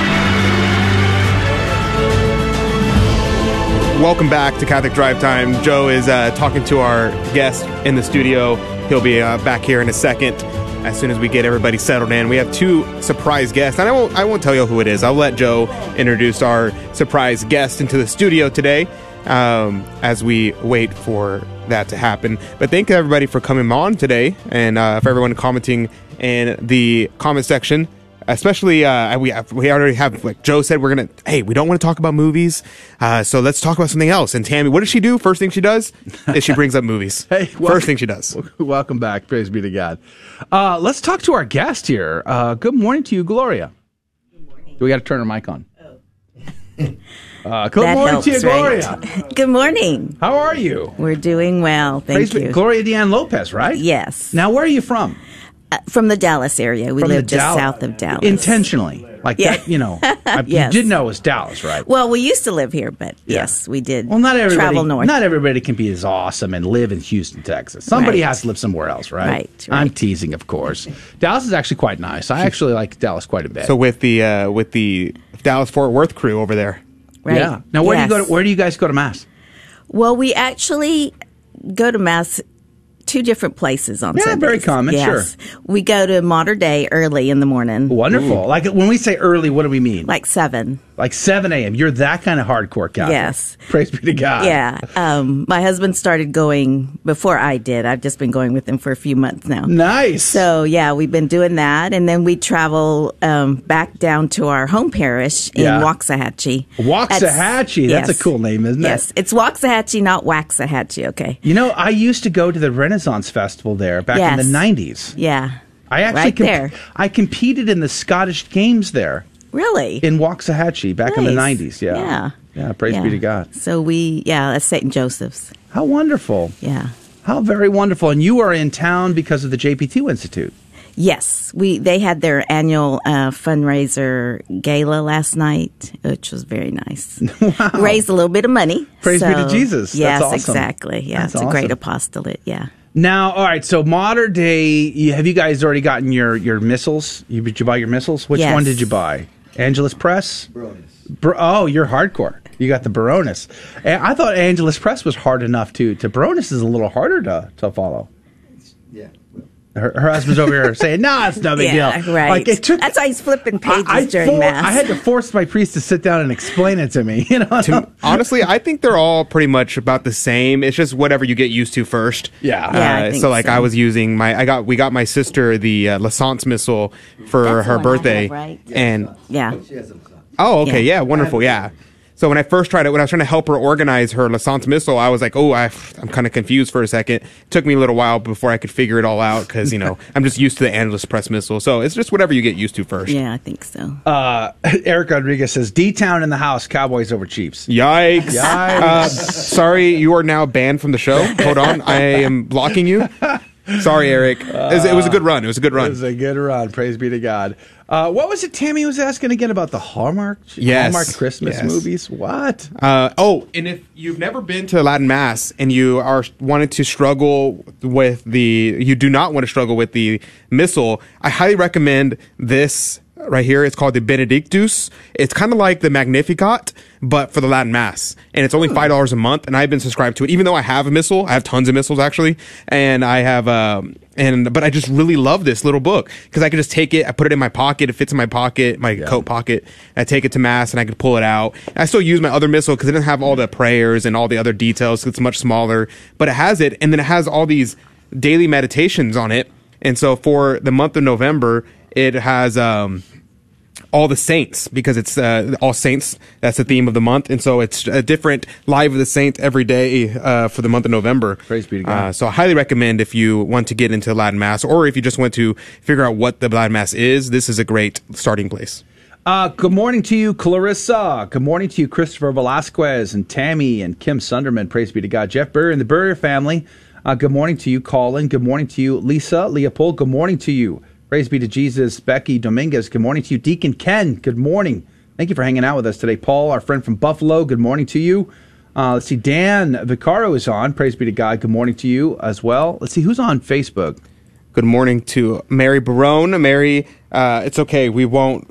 Welcome back to Catholic Drive Time. Joe is talking to our guest in the studio. He'll be back here in a second as soon as we get everybody settled in. We have two surprise guests, and I won't tell you who it is. I'll let Joe introduce our surprise guest into the studio today as we wait for that to happen. But thank you, everybody, for coming on today, and for everyone commenting in the comment section. Especially, we already have, like Joe said, we don't want to talk about movies, so let's talk about something else. And Tammy, what does she do? First thing she does is she brings up movies. First thing she does. Welcome back. Praise be to God. Let's talk to our guest here. Good morning to you, Gloria. Good morning. We got to turn her mic on. Oh. Good morning to you, Gloria. Right? Good morning. How are you? We're doing well. Thank you. Gloria Deanne Lopez, right? Yes. Now, where are you from? From the Dallas area. We live just south of Dallas. Intentionally. That, you know. Yes. You did know it was Dallas, right? Well, we used to live here, but yes, we did. Well, not everybody, travel north. Not everybody can be as awesome and live in Houston, Texas. Somebody has to live somewhere else, right? Right. I'm teasing, of course. Dallas is actually quite nice. I actually like Dallas quite a bit. So with the Dallas-Fort Worth crew over there. Right. Yeah. Now, where do you guys go to Mass? Well, we actually go to Mass two different places on Sundays. Yeah, very common, yes. Sure. We go to Mater Dei early in the morning. Wonderful. Ooh. Like, when we say early, what do we mean? Like 7. Like 7 a.m. You're that kind of hardcore guy. Yes. Praise be to God. Yeah. My husband started going before I did. I've just been going with him for a few months now. Nice. So, yeah, we've been doing that. And then we travel back down to our home parish in Waxahachie. Waxahachie. That's a cool name, isn't it? Yes. It's Waxahachie, not Waxahachie, okay. You know, I used to go to the Renaissance Festival there back in the 90s. Yeah. I actually I competed in the Scottish Games there. Really? In Waxahachie back in the 90s. Yeah. Yeah. Yeah. Praise be to God. So that's St. Joseph's. How wonderful. Yeah. How very wonderful. And you are in town because of the JPT Institute. Yes. They had their annual fundraiser gala last night, which was very nice. Wow. Raised a little bit of money. Praise be to Jesus. Yes, that's awesome. Exactly. Yeah. That's a great apostolate. Yeah. Now, all right, so modern day, have you guys already gotten your missals? Did you buy your missals? Which one did you buy? Angelus Press? Baronis. You're hardcore. You got the Baronis. And I thought Angelus Press was hard enough to Baronis is a little harder to follow. Yeah. Her husband's over here saying, no, it's no big deal. Right. Like, that's why he's flipping pages during Mass. I had to force my priest to sit down and explain it to me. You know? Honestly, I think they're all pretty much about the same. It's just whatever you get used to first. Yeah. I was using we got my sister the Lassance Missal for her birthday. Have, right? And she has them. Oh, okay. Yeah. Wonderful. Yeah. So when I first tried it, when I was trying to help her organize her Lassance Missal, I was like, I'm kind of confused for a second. It took me a little while before I could figure it all out because, you know, I'm just used to the Angelus Press Missal. So it's just whatever you get used to first. Yeah, I think so. Eric Rodriguez says, D-Town in the house, Cowboys over Chiefs. Yikes. Sorry, you are now banned from the show. Hold on. I am blocking you. Sorry, Eric. It was a good run. Praise be to God. What was it Tammy was asking again about the Hallmark Christmas movies? What? And if you've never been to Latin Mass and you are do not want to struggle with the missal, I highly recommend this right here. It's called the Benedictus. It's kind of like the Magnificat, but for the Latin Mass. And it's only $5 a month, and I've been subscribed to it. Even though I have a missal, I have tons of missals, actually, and I have... But I just really love this little book because I could just take it, I put it in my pocket, it fits in my pocket, my coat pocket, and I take it to Mass and I could pull it out. And I still use my other missal because it doesn't have all the prayers and all the other details, so it's much smaller, but it has it, and then it has all these daily meditations on it. And so for the month of November, it has all the saints because it's all saints. That's the theme of the month. And so it's a different Live of the Saints every day for the month of November. Praise be to God. So I highly recommend if you want to get into Latin Mass or if you just want to figure out what the Latin Mass is, this is a great starting place. Good morning to you, Clarissa. Good morning to you, Christopher Velasquez and Tammy and Kim Sunderman. Praise be to God. Jeff Burrier and the Burrier family. Good morning to you, Colin. Good morning to you, Lisa Leopold. Good morning to you. Praise be to Jesus, Becky Dominguez. Good morning to you, Deacon Ken. Good morning. Thank you for hanging out with us today, Paul, our friend from Buffalo. Good morning to you. Let's see, Dan Vicaro is on. Praise be to God. Good morning to you as well. Let's see who's on Facebook. Good morning to Mary Barone. Mary, it's okay. We don't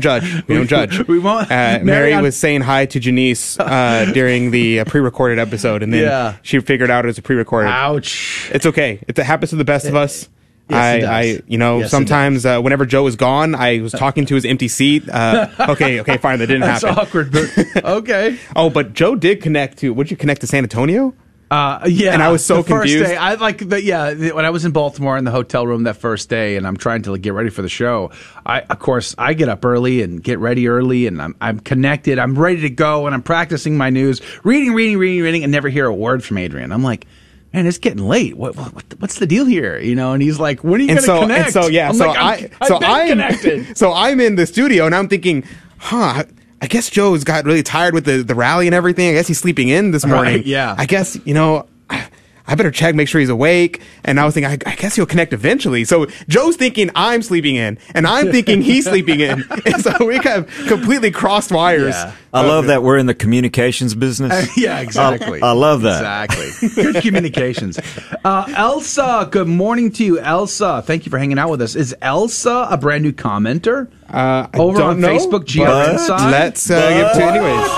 judge. We don't judge. We won't. Mary was saying hi to Janice during the pre-recorded episode, and then she figured out it was a pre-recorded. Ouch! It's okay. It happens to the best of us. Yes, yes, sometimes whenever Joe was gone, I was talking to his empty seat. Okay, fine. That didn't happen. That's awkward, but okay. Oh, but Joe did connect to. Would you connect to San Antonio? Yeah, and I was so confused. First day, when I was in Baltimore in the hotel room that first day, and I'm trying to get ready for the show. Of course I get up early and get ready early, and I'm connected. I'm ready to go, and I'm practicing my news, reading, and never hear a word from Adrian. I'm like, man, it's getting late. What's the deal here? And he's like, when are you going to connect? And so yeah, I'm connected. So I'm in the studio, and I'm thinking, I guess Joe's got really tired with the rally and everything. I guess he's sleeping in this morning. Right, yeah. I guess, I better check, make sure he's awake. And I was thinking, I guess he'll connect eventually. So Joe's thinking I'm sleeping in, and I'm thinking he's sleeping in. And so we kind of completely crossed wires. Yeah. I love that we're in the communications business. Yeah, exactly. I love that. Exactly. Good communications. Elsa, good morning to you, Elsa. Thank you for hanging out with us. Is Elsa a brand new commenter? Over on Facebook, GR Inside. Let's give it to you anyways.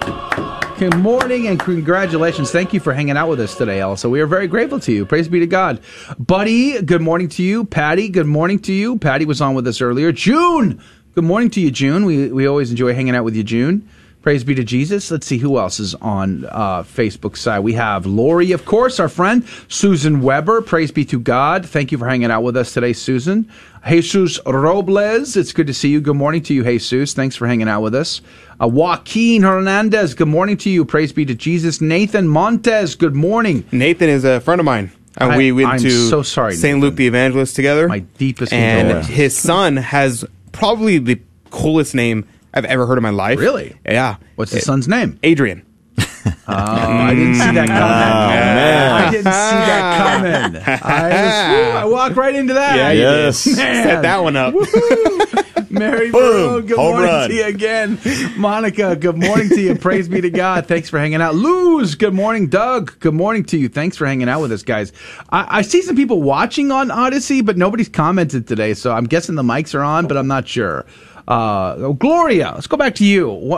Yeah. Good morning and congratulations. Thank you for hanging out with us today, Elsa. We are very grateful to you. Praise be to God. Buddy, good morning to you. Patty, good morning to you. Patty was on with us earlier. June, good morning to you, June. We always enjoy hanging out with you, June. Praise be to Jesus. Let's see who else is on Facebook side. We have Lori, of course, our friend, Susan Weber. Praise be to God. Thank you for hanging out with us today, Susan. Jesus Robles, it's good to see you. Good morning to you, Jesus. Thanks for hanging out with us. Joaquin Hernandez, good morning to you. Praise be to Jesus. Nathan Montes, good morning. Nathan is a friend of mine. We went to St. Luke the Evangelist together. My deepest condolences. And his son has probably the coolest name I've ever heard in my life. Really? Yeah. What's the son's name? Adrian. I didn't see that coming. I didn't see that coming. I walked right into that. Yeah, yes. Man. Set that one up. Mary Barone, good morning to you again. Monica, good morning to you. Praise be to God. Thanks for hanging out. Luz, good morning. Doug, good morning to you. Thanks for hanging out with us, guys. I see some people watching on Odyssey, but nobody's commented today, so I'm guessing the mics are on, but I'm not sure. Gloria, let's go back to you.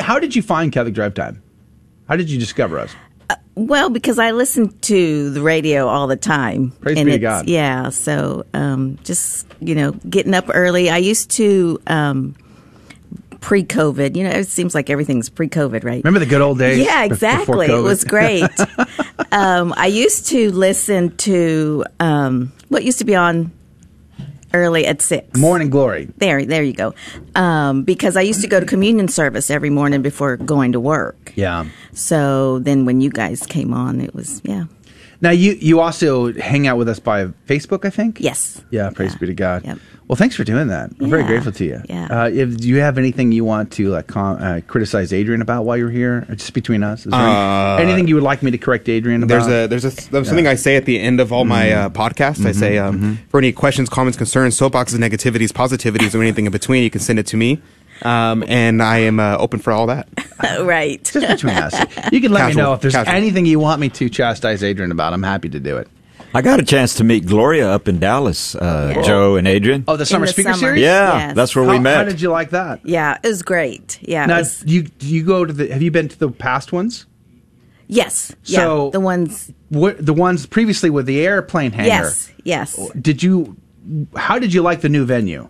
How did you find Catholic Drive Time? How did you discover us? Well, because I listen to the radio all the time. Praise be to God. Yeah, so just, getting up early. I used to, pre-COVID, it seems like everything's pre-COVID, right? Remember the good old days? Yeah, exactly. It was great. I used to listen to what used to be on early at 6. Morning Glory. There you go. Because I used to go to communion service every morning before going to work. Yeah. So then when you guys came on, it was, yeah. Now, you also hang out with us by Facebook, I think? Yes. Yeah, praise be to God. Yep. Well, thanks for doing that. I'm very grateful to you. Yeah. Do you have anything you want to criticize Adrian about while you're here, or just between us? Is there anything you would like me to correct Adrian about? There's something I say at the end of all my podcasts. Mm-hmm. I say, for any questions, comments, concerns, soapboxes, negativities, positivities, or anything in between, you can send it to me. And I am open for all that. Right. Just between us. You can let me know if there's anything you want me to chastise Adrian about. I'm happy to do it. I got a chance to meet Gloria up in Dallas, Joe and Adrian. Oh, the Summer Speaker Series? Yeah, that's where we met. How did you like that? Yeah, it was great. Yeah. Now, do you go to have you been to the past ones? Yes. So the ones. The ones previously with the airplane hangar. Yes. How did you like the new venue?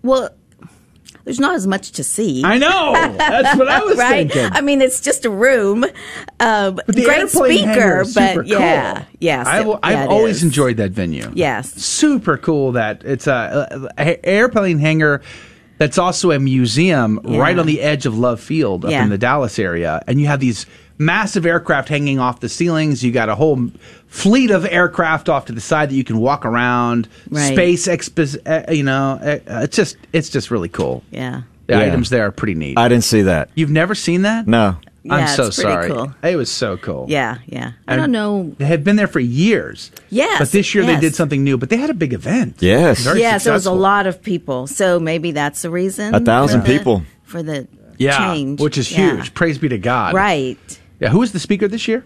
Well, there's not as much to see. I know. That's what I was thinking. I mean, it's just a room. But the great speaker, but yeah. Cool. Yes. I've always enjoyed that venue. Yes. Super cool that it's an airplane hangar that's also a museum right on the edge of Love Field up in the Dallas area. And you have these massive aircraft hanging off the ceilings. You got a whole fleet of aircraft off to the side that you can walk around. Right. Space it's just really cool. Yeah. The items there are pretty neat. I didn't see that. You've never seen that? No. Yeah, I'm so sorry. Cool. It was so cool. Yeah, yeah. I don't know. They had been there for years. Yes. But this year they did something new. But they had a big event. Yes. Yes, it was a lot of people. So maybe that's the reason. 1,000 people. For the change. Which is huge. Praise be to God. Right. Yeah. Who was the speaker this year?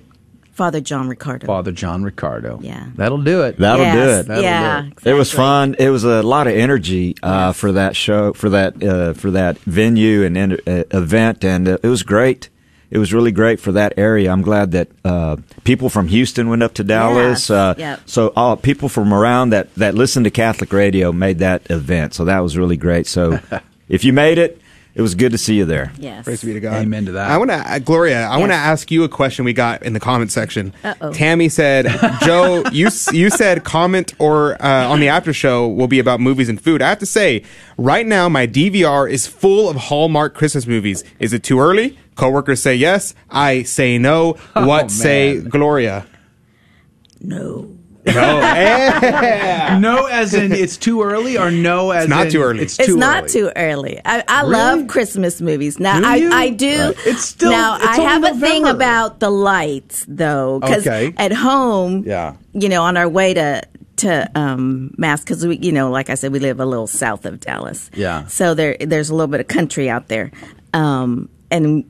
Father John Ricardo. Yeah. That'll do it. That'll do it. Exactly. It was fun. It was a lot of energy for that show, for that venue and event, and it was great. It was really great for that area. I'm glad that people from Houston went up to Dallas. So people from around that listened to Catholic radio made that event. So that was really great. So if you made it, it was good to see you there. Yes. Praise be to God. Amen to that. I want to, Gloria, I want to ask you a question we got in the comment section. Uh-oh. Tammy said, Joe, you said comment or on the after show will be about movies and food. I have to say, right now my DVR is full of Hallmark Christmas movies. Is it too early? Coworkers say yes. I say no. What say Gloria? No. No. Yeah. No as in it's too early, or no as in it's not too early. I really love Christmas movies. Now I do. Right. It's still now it's I have November. A thing about the lights though, because at home, on our way to Mass, because we, like I said, we live a little south of Dallas. Yeah. So there's a little bit of country out there, and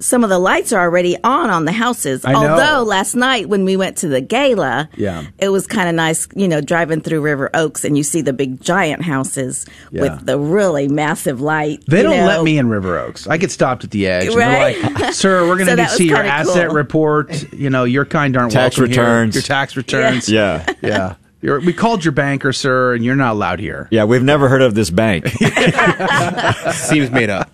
some of the lights are already on the houses. Although last night when we went to the gala, it was kind of nice, driving through River Oaks and you see the big giant houses with the really massive light. They don't let me in River Oaks. I get stopped at the edge. Right? And they're like, sir, we're going to see your asset report. Your kind aren't welcome here. Your tax returns. Yeah. We called your banker, sir, and you're not allowed here. Yeah, we've never heard of this bank. Seems made up.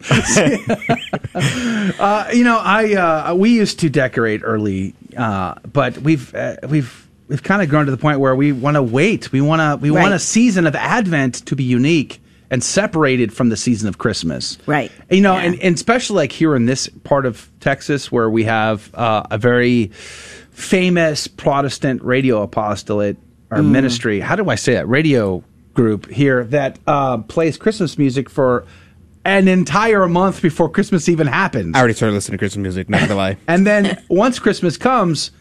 We used to decorate early, but we've kind of grown to the point where we want to wait. We want a season of Advent to be unique and separated from the season of Christmas. Right. And especially like here in this part of Texas where we have a very famous Protestant radio apostolate. Our ministry, how do I say that? Radio group here that plays Christmas music for an entire month before Christmas even happens. I already started listening to Christmas music, not gonna lie. And then once Christmas comes,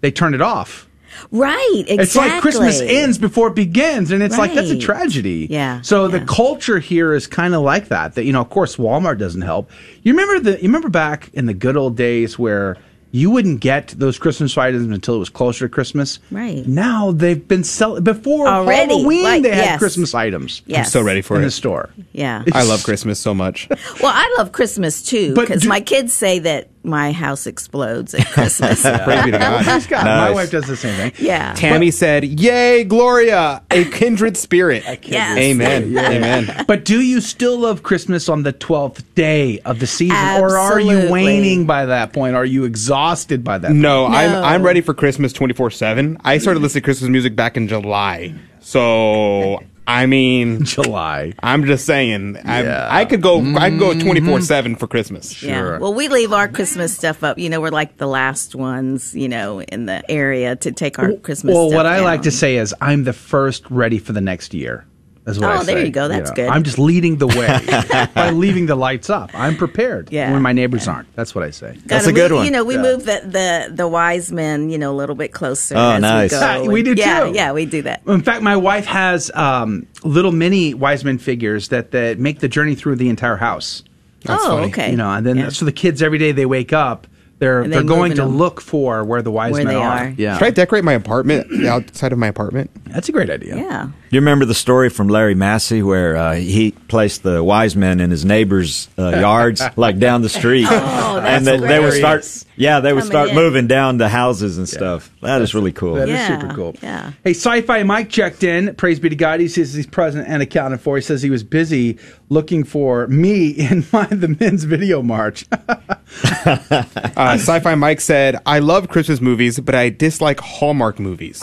they turn it off. Right, exactly. It's like Christmas ends before it begins, and it's like, that's a tragedy. Yeah. So the culture here is kind of like that. That of course, Walmart doesn't help. You remember back in the good old days where you wouldn't get those Christmas items until it was closer to Christmas. Right. Now they've been selling before already, Halloween. Like, they had Christmas items. Yes. I'm so ready for it in the store. Yeah, I love Christmas so much. Well, I love Christmas too because my kids say that my house explodes at Christmas. Praise be to God. Nice. My wife does the same thing. Yeah. Tammy said, "Yay, Gloria, a kindred spirit." Amen. Yeah. Amen. But do you still love Christmas on the 12th day of the season, or are you waning by that point? Are you exhausted by that point? No, I'm ready for Christmas 24/7. I started listening to Christmas music back in July, so. I mean, July. I'm just saying. Yeah. I could go 24/7 for Christmas. Sure. Yeah. Well, we leave our Christmas stuff up. We're like the last ones, in the area to take our Christmas stuff. Well, what I like to say is I'm the first ready for the next year. That's what I say. Oh, there you go. That's good. I'm just leading the way by leaving the lights up. I'm prepared when my neighbors aren't. That's what I say. That's a good one. We move the wise men, a little bit closer. Oh, nice. We do too. Yeah, we do that. In fact, my wife has little mini wise men figures that make the journey through the entire house. That's funny. Okay. And then so the kids every day they wake up. They're going to look for where the wise men are. Yeah. Should I decorate my apartment outside of my apartment? That's a great idea. Yeah. You remember the story from Larry Massey where he placed the wise men in his neighbors' yards, like down the street, and they would start. Yeah, they would start moving down the houses and stuff. That's really cool. That is super cool. Yeah. Hey, Sci-Fi Mike checked in. Praise be to God. He says he's present and accounted for. He says he was busy looking for me in the men's video march. Sci-Fi Mike said, "I love Christmas movies, but I dislike Hallmark movies."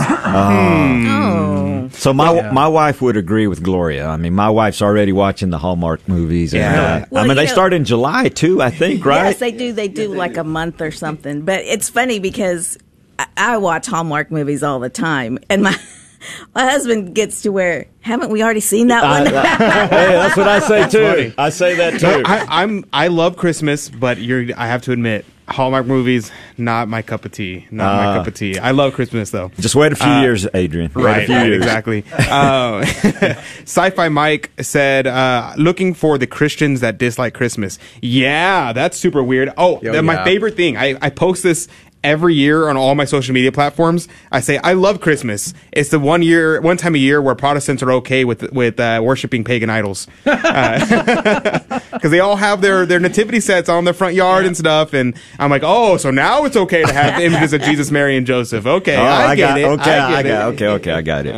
So my wife would agree with Gloria. I mean, my wife's already watching the Hallmark movies. And, they start in July too, I think, right? Yes, they do. They do like a month or so. something. But it's funny because I watch Hallmark movies all the time, and my husband gets to where, haven't we already seen that one? Hey, that's what I say, too. Funny. I say that, too. I love Christmas, but I have to admit, Hallmark movies, not my cup of tea. Not my cup of tea. I love Christmas, though. Just wait a few years, Adrian. Wait a few years. Exactly. Sci-Fi Mike said, looking for the Christians that dislike Christmas. Yeah, that's super weird. My favorite thing. I post this every year on all my social media platforms. I say, I love Christmas. It's the one time a year where Protestants are okay with worshiping pagan idols. Because they all have their nativity sets on their front yard and stuff. And I'm like, oh, so now it's okay to have images of Jesus, Mary, and Joseph. Okay, I got it.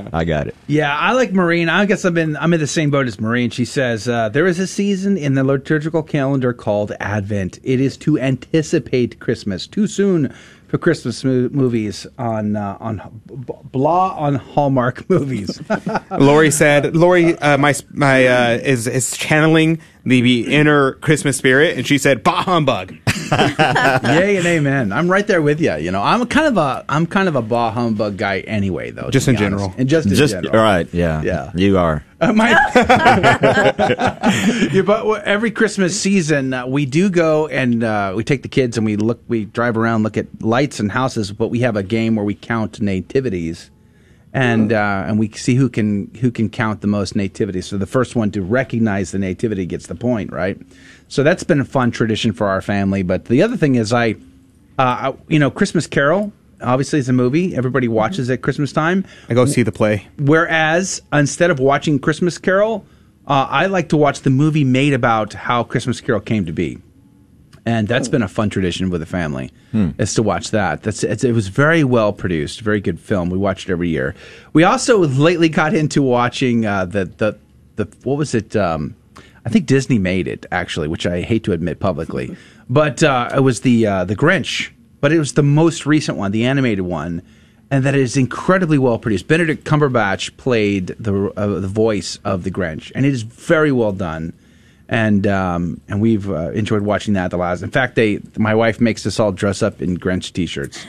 Yeah, I like Maureen. I guess I'm in the same boat as Maureen. She says, there is a season in the liturgical calendar called Advent. It is to anticipate Christmas. Too soon for Christmas movies on Hallmark movies. Lori said, Lori is channeling the inner Christmas spirit, and she said, "Bah humbug." Yay and amen. I'm right there with you. You know, I'm kind of a bah humbug guy anyway, though. Just in general, and just in general. All right, yeah, you are. But every Christmas season, we do go and we take the kids and we drive around, look at lights and houses. But we have a game where we count nativities, and we see who can count the most nativities. So the first one to recognize the nativity gets the point, right? So that's been a fun tradition for our family. But the other thing is, I Christmas Carol. Obviously, it's a movie. Everybody watches at Christmas time. I go see the play. Whereas, instead of watching Christmas Carol, I like to watch the movie made about how Christmas Carol came to be. And that's been a fun tradition with the family, is to watch that. It was very well produced, very good film. We watch it every year. We also lately got into watching what was it? I think Disney made it, actually, which I hate to admit publicly. But it was the Grinch. But it was the most recent one, the animated one, and that is incredibly well produced. Benedict Cumberbatch played the voice of the Grinch, and it is very well done. And we've enjoyed watching that. In fact, my wife makes us all dress up in Grinch T-shirts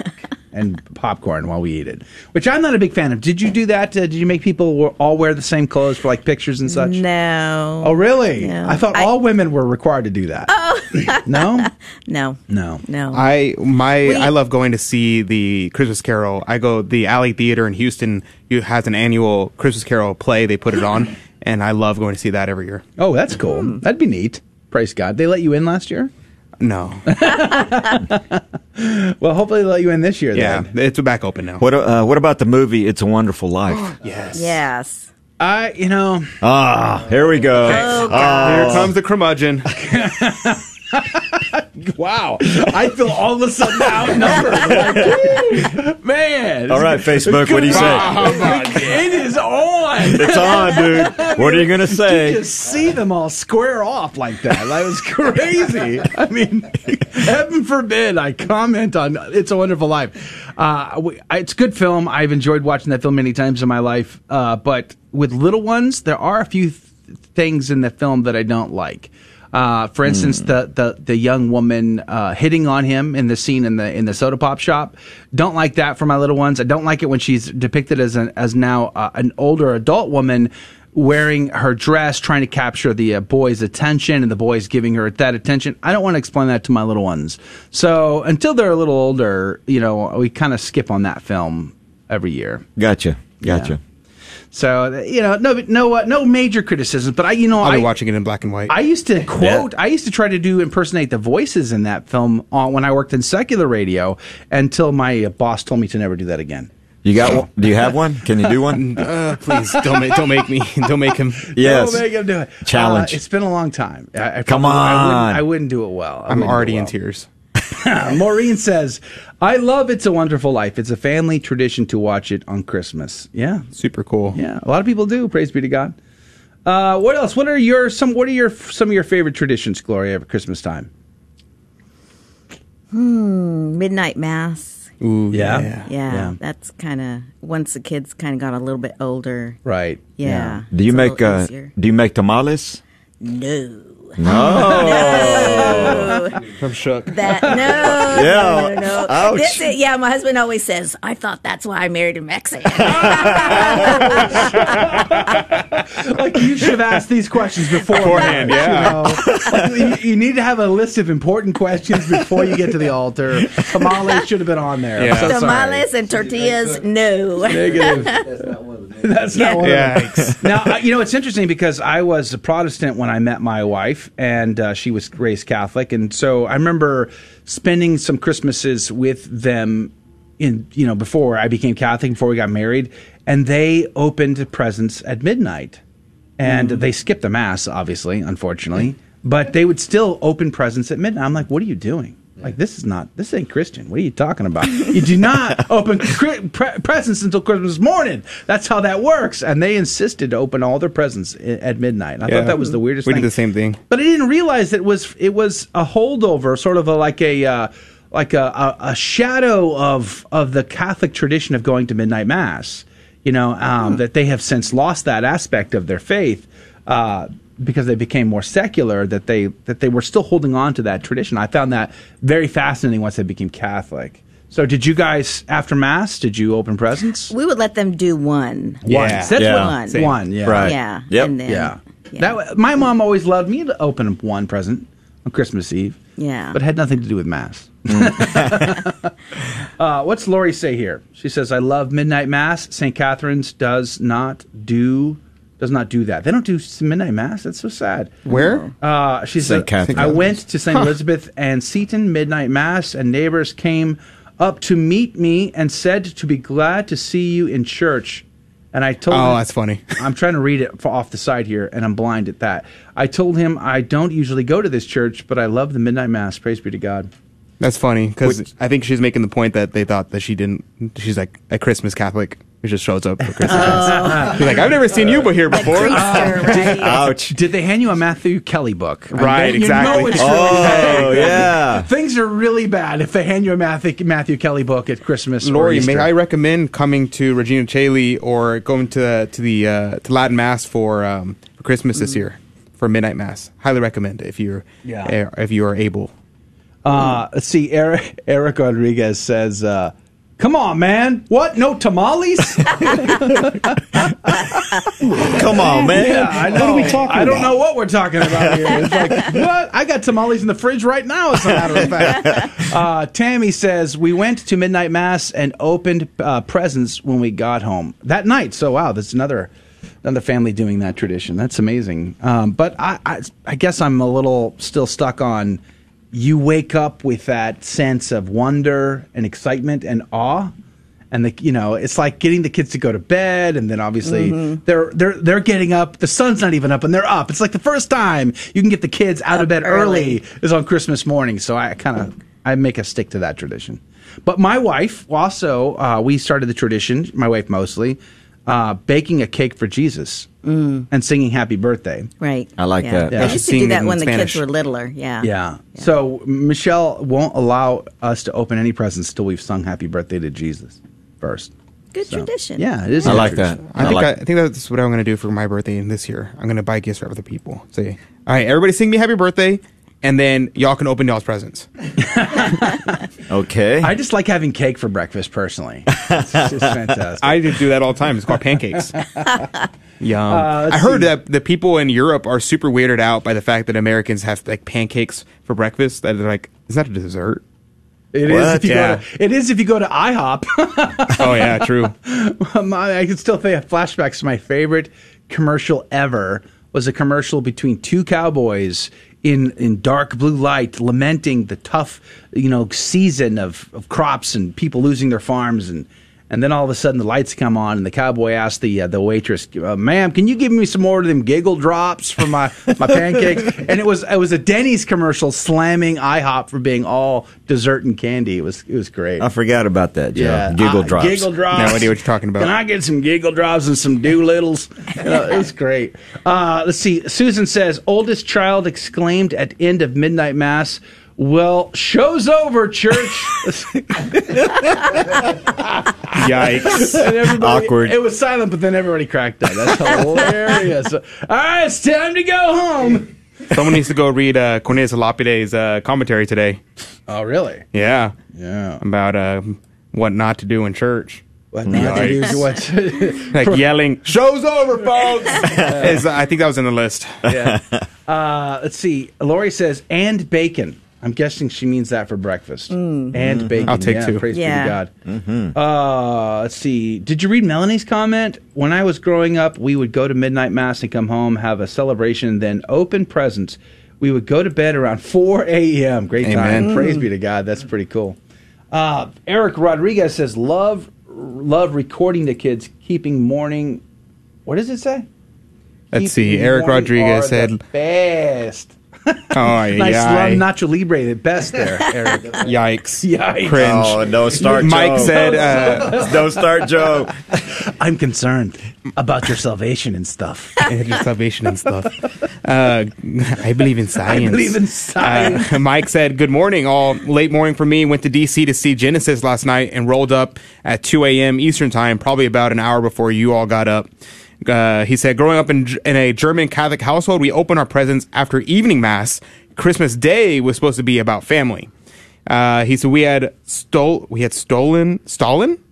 and popcorn while we eat it, which I'm not a big fan of. Did you do that? Did you make people all wear the same clothes for like pictures and such? No. Oh, really? No. I thought all women were required to do that. Oh. No? No. I love going to see the Christmas Carol. I go the Alley Theater in Houston. It has an annual Christmas Carol play. They put it on. And I love going to see that every year. Oh, that's cool. That'd be neat. Praise God. They let you in last year? No. Well, hopefully they let you in this year then. Yeah, it's back open now. What about the movie It's a Wonderful Life? Yes. Here we go. Oh, God. Here comes the curmudgeon. Wow. I feel all of a sudden outnumbered. Like, man. All right, Facebook, what do you say? It is on. It's on, dude. What are you going to say? You just see them all square off like that. That was crazy. I mean, heaven forbid I comment on It's a Wonderful Life. It's a good film. I've enjoyed watching that film many times in my life. But with little ones, there are a few things in the film that I don't like. For instance, the young woman hitting on him in the scene in the soda pop shop. Don't like that for my little ones. I don't like it when she's depicted as now an older adult woman wearing her dress, trying to capture the boy's attention, and the boy's giving her that attention. I don't want to explain that to my little ones. So until they're a little older, we kind of skip on that film every year. Gotcha. Yeah. So no major criticism, but I'll be watching it in black and white. I used to quote. Yeah. I used to try to impersonate the voices in that film when I worked in secular radio until my boss told me to never do that again. You got one? Do you have one? Can you do one? Please don't make him. Yes. Don't make him do it. Challenge. It's been a long time. I wouldn't do it well. I'm already in tears. Maureen says, I love It's a Wonderful Life. It's a family tradition to watch it on Christmas. Yeah. Super cool. Yeah. A lot of people do. Praise be to God. What else? What are some of your favorite traditions, Gloria, at Christmas time? Midnight Mass. Ooh, yeah. That's kind of once the kids kind of got a little bit older. Right. Yeah. Do you make tamales? No. No. I'm shook. No. Ouch. My husband always says, I thought that's why I married a Mexican. Like, you should have asked these questions beforehand. You need to have a list of important questions before you get to the altar. Tamales should have been on there. Yeah. So tamales and tortillas, no. Negative. That's not one of them. Now, you know, it's interesting because I was a Protestant when I met my wife, and she was raised Catholic. And so I remember spending some Christmases with them before I became Catholic, before we got married, and they opened presents at midnight. And they skipped the Mass, obviously, unfortunately, but they would still open presents at midnight. I'm like, what are you doing? Like, this ain't Christian. What are you talking about? You do not open presents until Christmas morning. That's how that works. And they insisted to open all their presents at midnight. And I thought that was the weirdest thing. We did the same thing. But I didn't realize it was a holdover, sort of a shadow of the Catholic tradition of going to midnight Mass, that they have since lost that aspect of their faith. Because they became more secular, that they were still holding on to that tradition. I found that very fascinating once they became Catholic. So did you guys, after Mass, did you open presents? We would let them do one. Yeah. One. Right. Yeah. Yep. And then, my mom always loved me to open one present on Christmas Eve. Yeah. But it had nothing to do with Mass. What's Lori say here? She says, I love midnight Mass. St. Catherine's does not do that. They don't do midnight Mass. That's so sad. Where? She said, I went to St. Elizabeth and Seton midnight Mass, and neighbors came up to meet me and said to be glad to see you in church. And I told him... Oh, that's funny. I'm trying to read it off the side here, and I'm blind at that. I told him I don't usually go to this church, but I love the midnight Mass. Praise be to God. That's funny, because I think she's making the point that they thought that she didn't... She's like a Christmas Catholic who just shows up for Christmas. She's like, I've never seen you but here before. Right. Ouch. Did they hand you a Matthew Kelly book? Right, exactly. You know it's really bad. Things are really bad if they hand you a Matthew Kelly book at Christmas. Lori, may I recommend coming to Regina Caeli or going to Latin Mass for Christmas this year, for midnight Mass? Highly recommend if you are able. Let's see. Eric Rodriguez says, come on, man. What? No tamales? Come on, man. Yeah, I know. What are we talking about? I don't know what we're talking about here. It's like, what? I got tamales in the fridge right now, as a matter of fact. Tammy says, we went to midnight Mass and opened presents when we got home that night. So, wow, that's another family doing that tradition. That's amazing. But I guess I'm a little still stuck on... You wake up with that sense of wonder and excitement and awe, and it's like getting the kids to go to bed, and then obviously they're getting up. The sun's not even up, and they're up. It's like the first time you can get the kids out of bed early is on Christmas morning. So I make a stick to that tradition. But my wife also we started the tradition. My wife mostly baking a cake for Jesus. And singing Happy Birthday. Right. I like that. Yeah. I used to do that when the kids were littler. Yeah. So Michelle won't allow us to open any presents till we've sung Happy Birthday to Jesus first. Good tradition. Yeah, it is. I like that. I think that's what I'm going to do for my birthday this year. I'm going to buy gifts for other people. Say, all right, everybody sing me Happy Birthday. And then y'all can open y'all's presents. Okay. I just like having cake for breakfast, personally. It's just fantastic. I do that all the time. It's called pancakes. Yum. I heard that the people in Europe are super weirded out by the fact that Americans have like pancakes for breakfast. That they're like, is that a dessert? It is if you go to IHOP. Oh, yeah, true. I can still think of flashbacks to my favorite commercial ever. Was a commercial between two cowboys in dark blue light lamenting the tough season of crops and people losing their farms, and then all of a sudden the lights come on and the cowboy asks the waitress, ma'am, can you give me some more of them giggle drops for my pancakes? And it was a Denny's commercial slamming IHOP for being all dessert and candy. It was great. I forgot about that, Joe. Yeah. Giggle drops. No idea what you're talking about. Can I get some giggle drops and some doolittles? It was great. Let's see. Susan says, oldest child exclaimed at end of midnight Mass, well, show's over, church. Yikes. Awkward. It was silent, but then everybody cracked up. That's hilarious. All right, it's time to go home. Someone needs to go read Cornelius Lapide's commentary today. Oh, really? Yeah. Yeah. About what not to do in church. What not to do? What? Like yelling, show's over, folks! I think that was in the list. Yeah. Let's see. Lori says, and bacon. I'm guessing she means that for breakfast. Mm. And bacon. I'll take two. Praise be to God. Mm-hmm. Let's see. Did you read Melanie's comment? When I was growing up, we would go to midnight mass and come home, have a celebration, then open presents. We would go to bed around 4 a.m. Great time. Mm. Praise be to God. That's pretty cool. Eric Rodriguez says, love recording the kids, keeping morning. What does it say? Let's see. Eric Rodriguez said, best. Oh, nice Nacho Libre, the best there, Eric. Yikes. Yikes. Cringe. Oh, no start, Joe. Mike said, no start, Joe. I'm concerned about your salvation and stuff. I believe in science. Mike said, good morning, all. Late morning for me. Went to D.C. to see Genesis last night and rolled up at 2 a.m. Eastern time, probably about an hour before you all got up. He said, growing up in a German Catholic household, we open our presents after evening mass. Christmas Day was supposed to be about family. He said, we had Stalin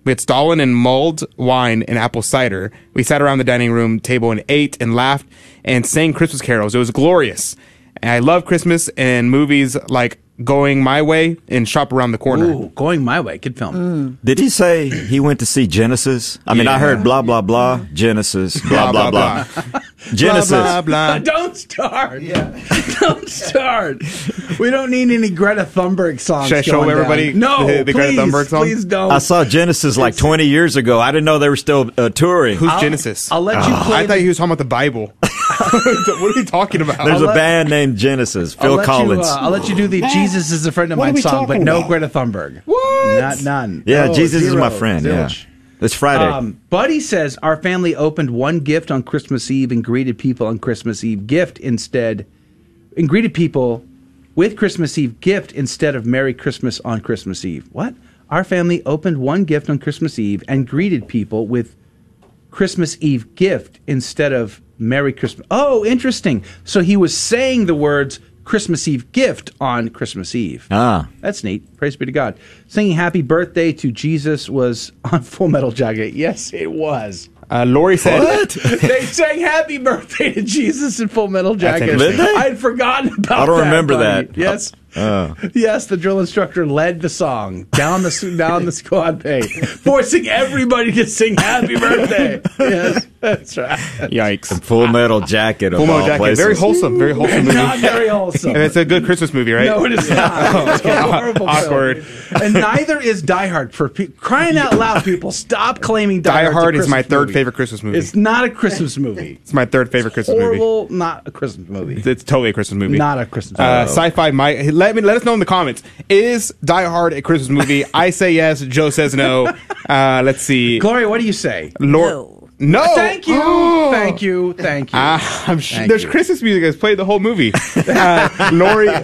and mulled wine and apple cider. We sat around the dining room table and ate and laughed and sang Christmas carols. It was glorious. And I love Christmas and movies like Going My Way and Shop Around the Corner. Ooh, Going My Way. Good film. Mm. Did he say he went to see Genesis? I mean, I heard blah, blah, blah, Genesis, blah, blah, blah, blah. Genesis. Blah, blah, blah. Don't start. Yeah. Don't start. We don't need any Greta Thunberg songs. Should I show everybody the Greta Thunberg song? Please don't. I saw Genesis like 20 years ago. I didn't know they were still touring. Who's Genesis? I'll let you play. I thought he was talking about the Bible. What are we talking about? There's a band named Genesis. Phil Collins. I'll let you do the Jesus is a Friend of Mine song, but no Greta Thunberg. What? Not none. Yeah, Jesus is my friend. Yeah. It's Friday. Buddy says, our family opened one gift on Christmas Eve and greeted people on Christmas Eve gift instead, and greeted people with Christmas Eve gift instead of Merry Christmas on Christmas Eve. What? Our family opened one gift on Christmas Eve and greeted people with Christmas Eve gift instead of Merry Christmas. Oh, interesting. So he was saying the words Christmas Eve gift on Christmas Eve. Ah. That's neat. Praise be to God. Singing Happy Birthday to Jesus was on Full Metal Jacket. Yes, it was. Lori said... What? They sang Happy Birthday to Jesus in Full Metal Jacket. I'd forgotten about that. I don't remember that. Yes. Yes, the drill instructor led the song down the squad pay, forcing everybody to sing Happy Birthday. Yes, that's right. Yikes. The Full Metal Jacket. Full Metal Jacket. Very wholesome. Very wholesome movie. Not very wholesome. And it's a good Christmas movie, right? No, it is not. It's a horrible awkward film. And neither is Die Hard. For crying out loud, people, stop claiming Die Hard is my third favorite Christmas movie. It's not a Christmas movie. It's my third favorite Christmas movie. Horrible, not a Christmas movie. It's totally a Christmas movie. Not a Christmas movie. Sci-fi might... Let us know in the comments. Is Die Hard a Christmas movie? I say yes. Joe says no. Let's see. Gloria, what do you say? No. Thank you. Oh. Thank you. Thank you. I'm sure there's Christmas music that's played the whole movie.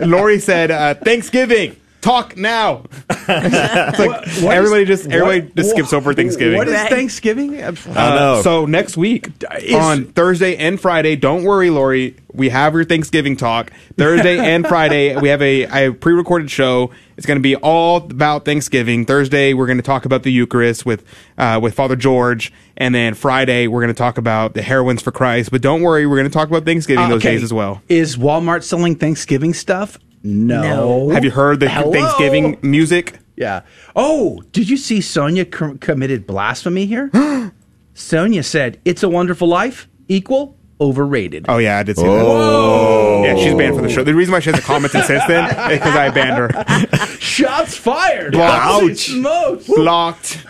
Lori said Thanksgiving. Talk now. It's like everybody just skips over Thanksgiving. What is Thanksgiving? I know. So next week on Thursday and Friday, don't worry, Lori. We have your Thanksgiving talk Thursday and Friday. We have a pre-recorded show. It's going to be all about Thanksgiving. Thursday, we're going to talk about the Eucharist with Father George, and then Friday we're going to talk about the heroines for Christ. But don't worry, we're going to talk about Thanksgiving those days as well. Is Walmart selling Thanksgiving stuff? No. Have you heard the Thanksgiving music? Yeah. Oh, did you see Sonia committed blasphemy here? Sonia said, It's a Wonderful Life, equal, overrated. Oh, yeah, I did see that. Yeah, she's banned from the show. The reason why she hasn't commented since then is because I banned her. Shots fired. Blocked. Ouch. Blocked.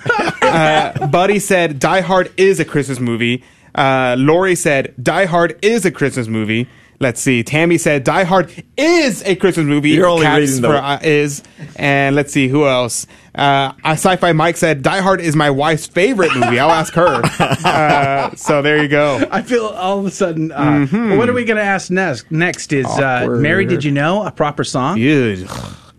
Buddy said, Die Hard is a Christmas movie. Lori said, Die Hard is a Christmas movie. Let's see. Tammy said, Die Hard is a Christmas movie. You're only reading is. And let's see. Who else? Sci-Fi Mike said, Die Hard is my wife's favorite movie. I'll ask her. So there you go. I feel all of a sudden, what are we going to ask next is, Mary, did you know a proper song? Dude.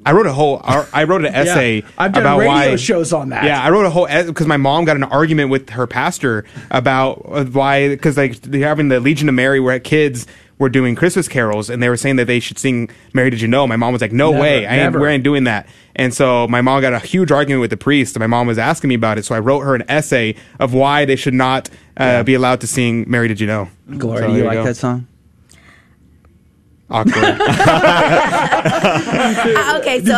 I wrote an essay I've done about radio shows on that. Yeah, I wrote a whole essay because my mom got in an argument with her pastor about why, because like, they're having the Legion of Mary where kids were doing Christmas carols, and they were saying that they should sing Mary Did You Know. My mom was like, no way, we ain't doing that. And so my mom got a huge argument with the priest, and my mom was asking me about it, so I wrote her an essay of why they should not be allowed to sing Mary Did You Know. Gloria, so, you like that song? Awkward. Okay, so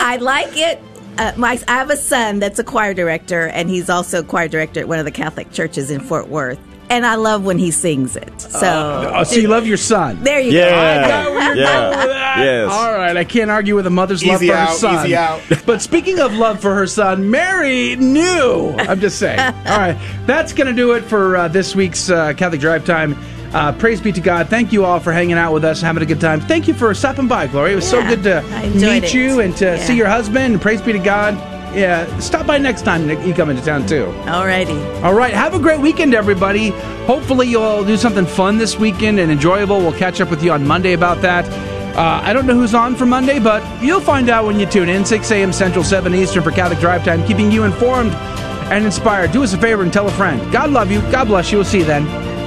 I like it. I have a son that's a choir director, and he's also a choir director at one of the Catholic churches in Fort Worth. And I love when he sings it. So you love your son. There you go. I got where you're going with that. Yes. All right. I can't argue with a mother's love for her son. Easy out. But speaking of love for her son, Mary knew. I'm just saying. All right. That's going to do it for this week's Catholic Drive Time. Praise be to God. Thank you all for hanging out with us and having a good time. Thank you for stopping by, Gloria. It was so good to meet you and to see your husband. Praise be to God. Yeah, stop by next time you come into town, too. Alrighty. All right. Have a great weekend, everybody. Hopefully you'll do something fun this weekend and enjoyable. We'll catch up with you on Monday about that. I don't know who's on for Monday, but you'll find out when you tune in. 6 a.m. Central, 7 Eastern for Catholic Drive Time, keeping you informed and inspired. Do us a favor and tell a friend. God love you. God bless you. We'll see you then.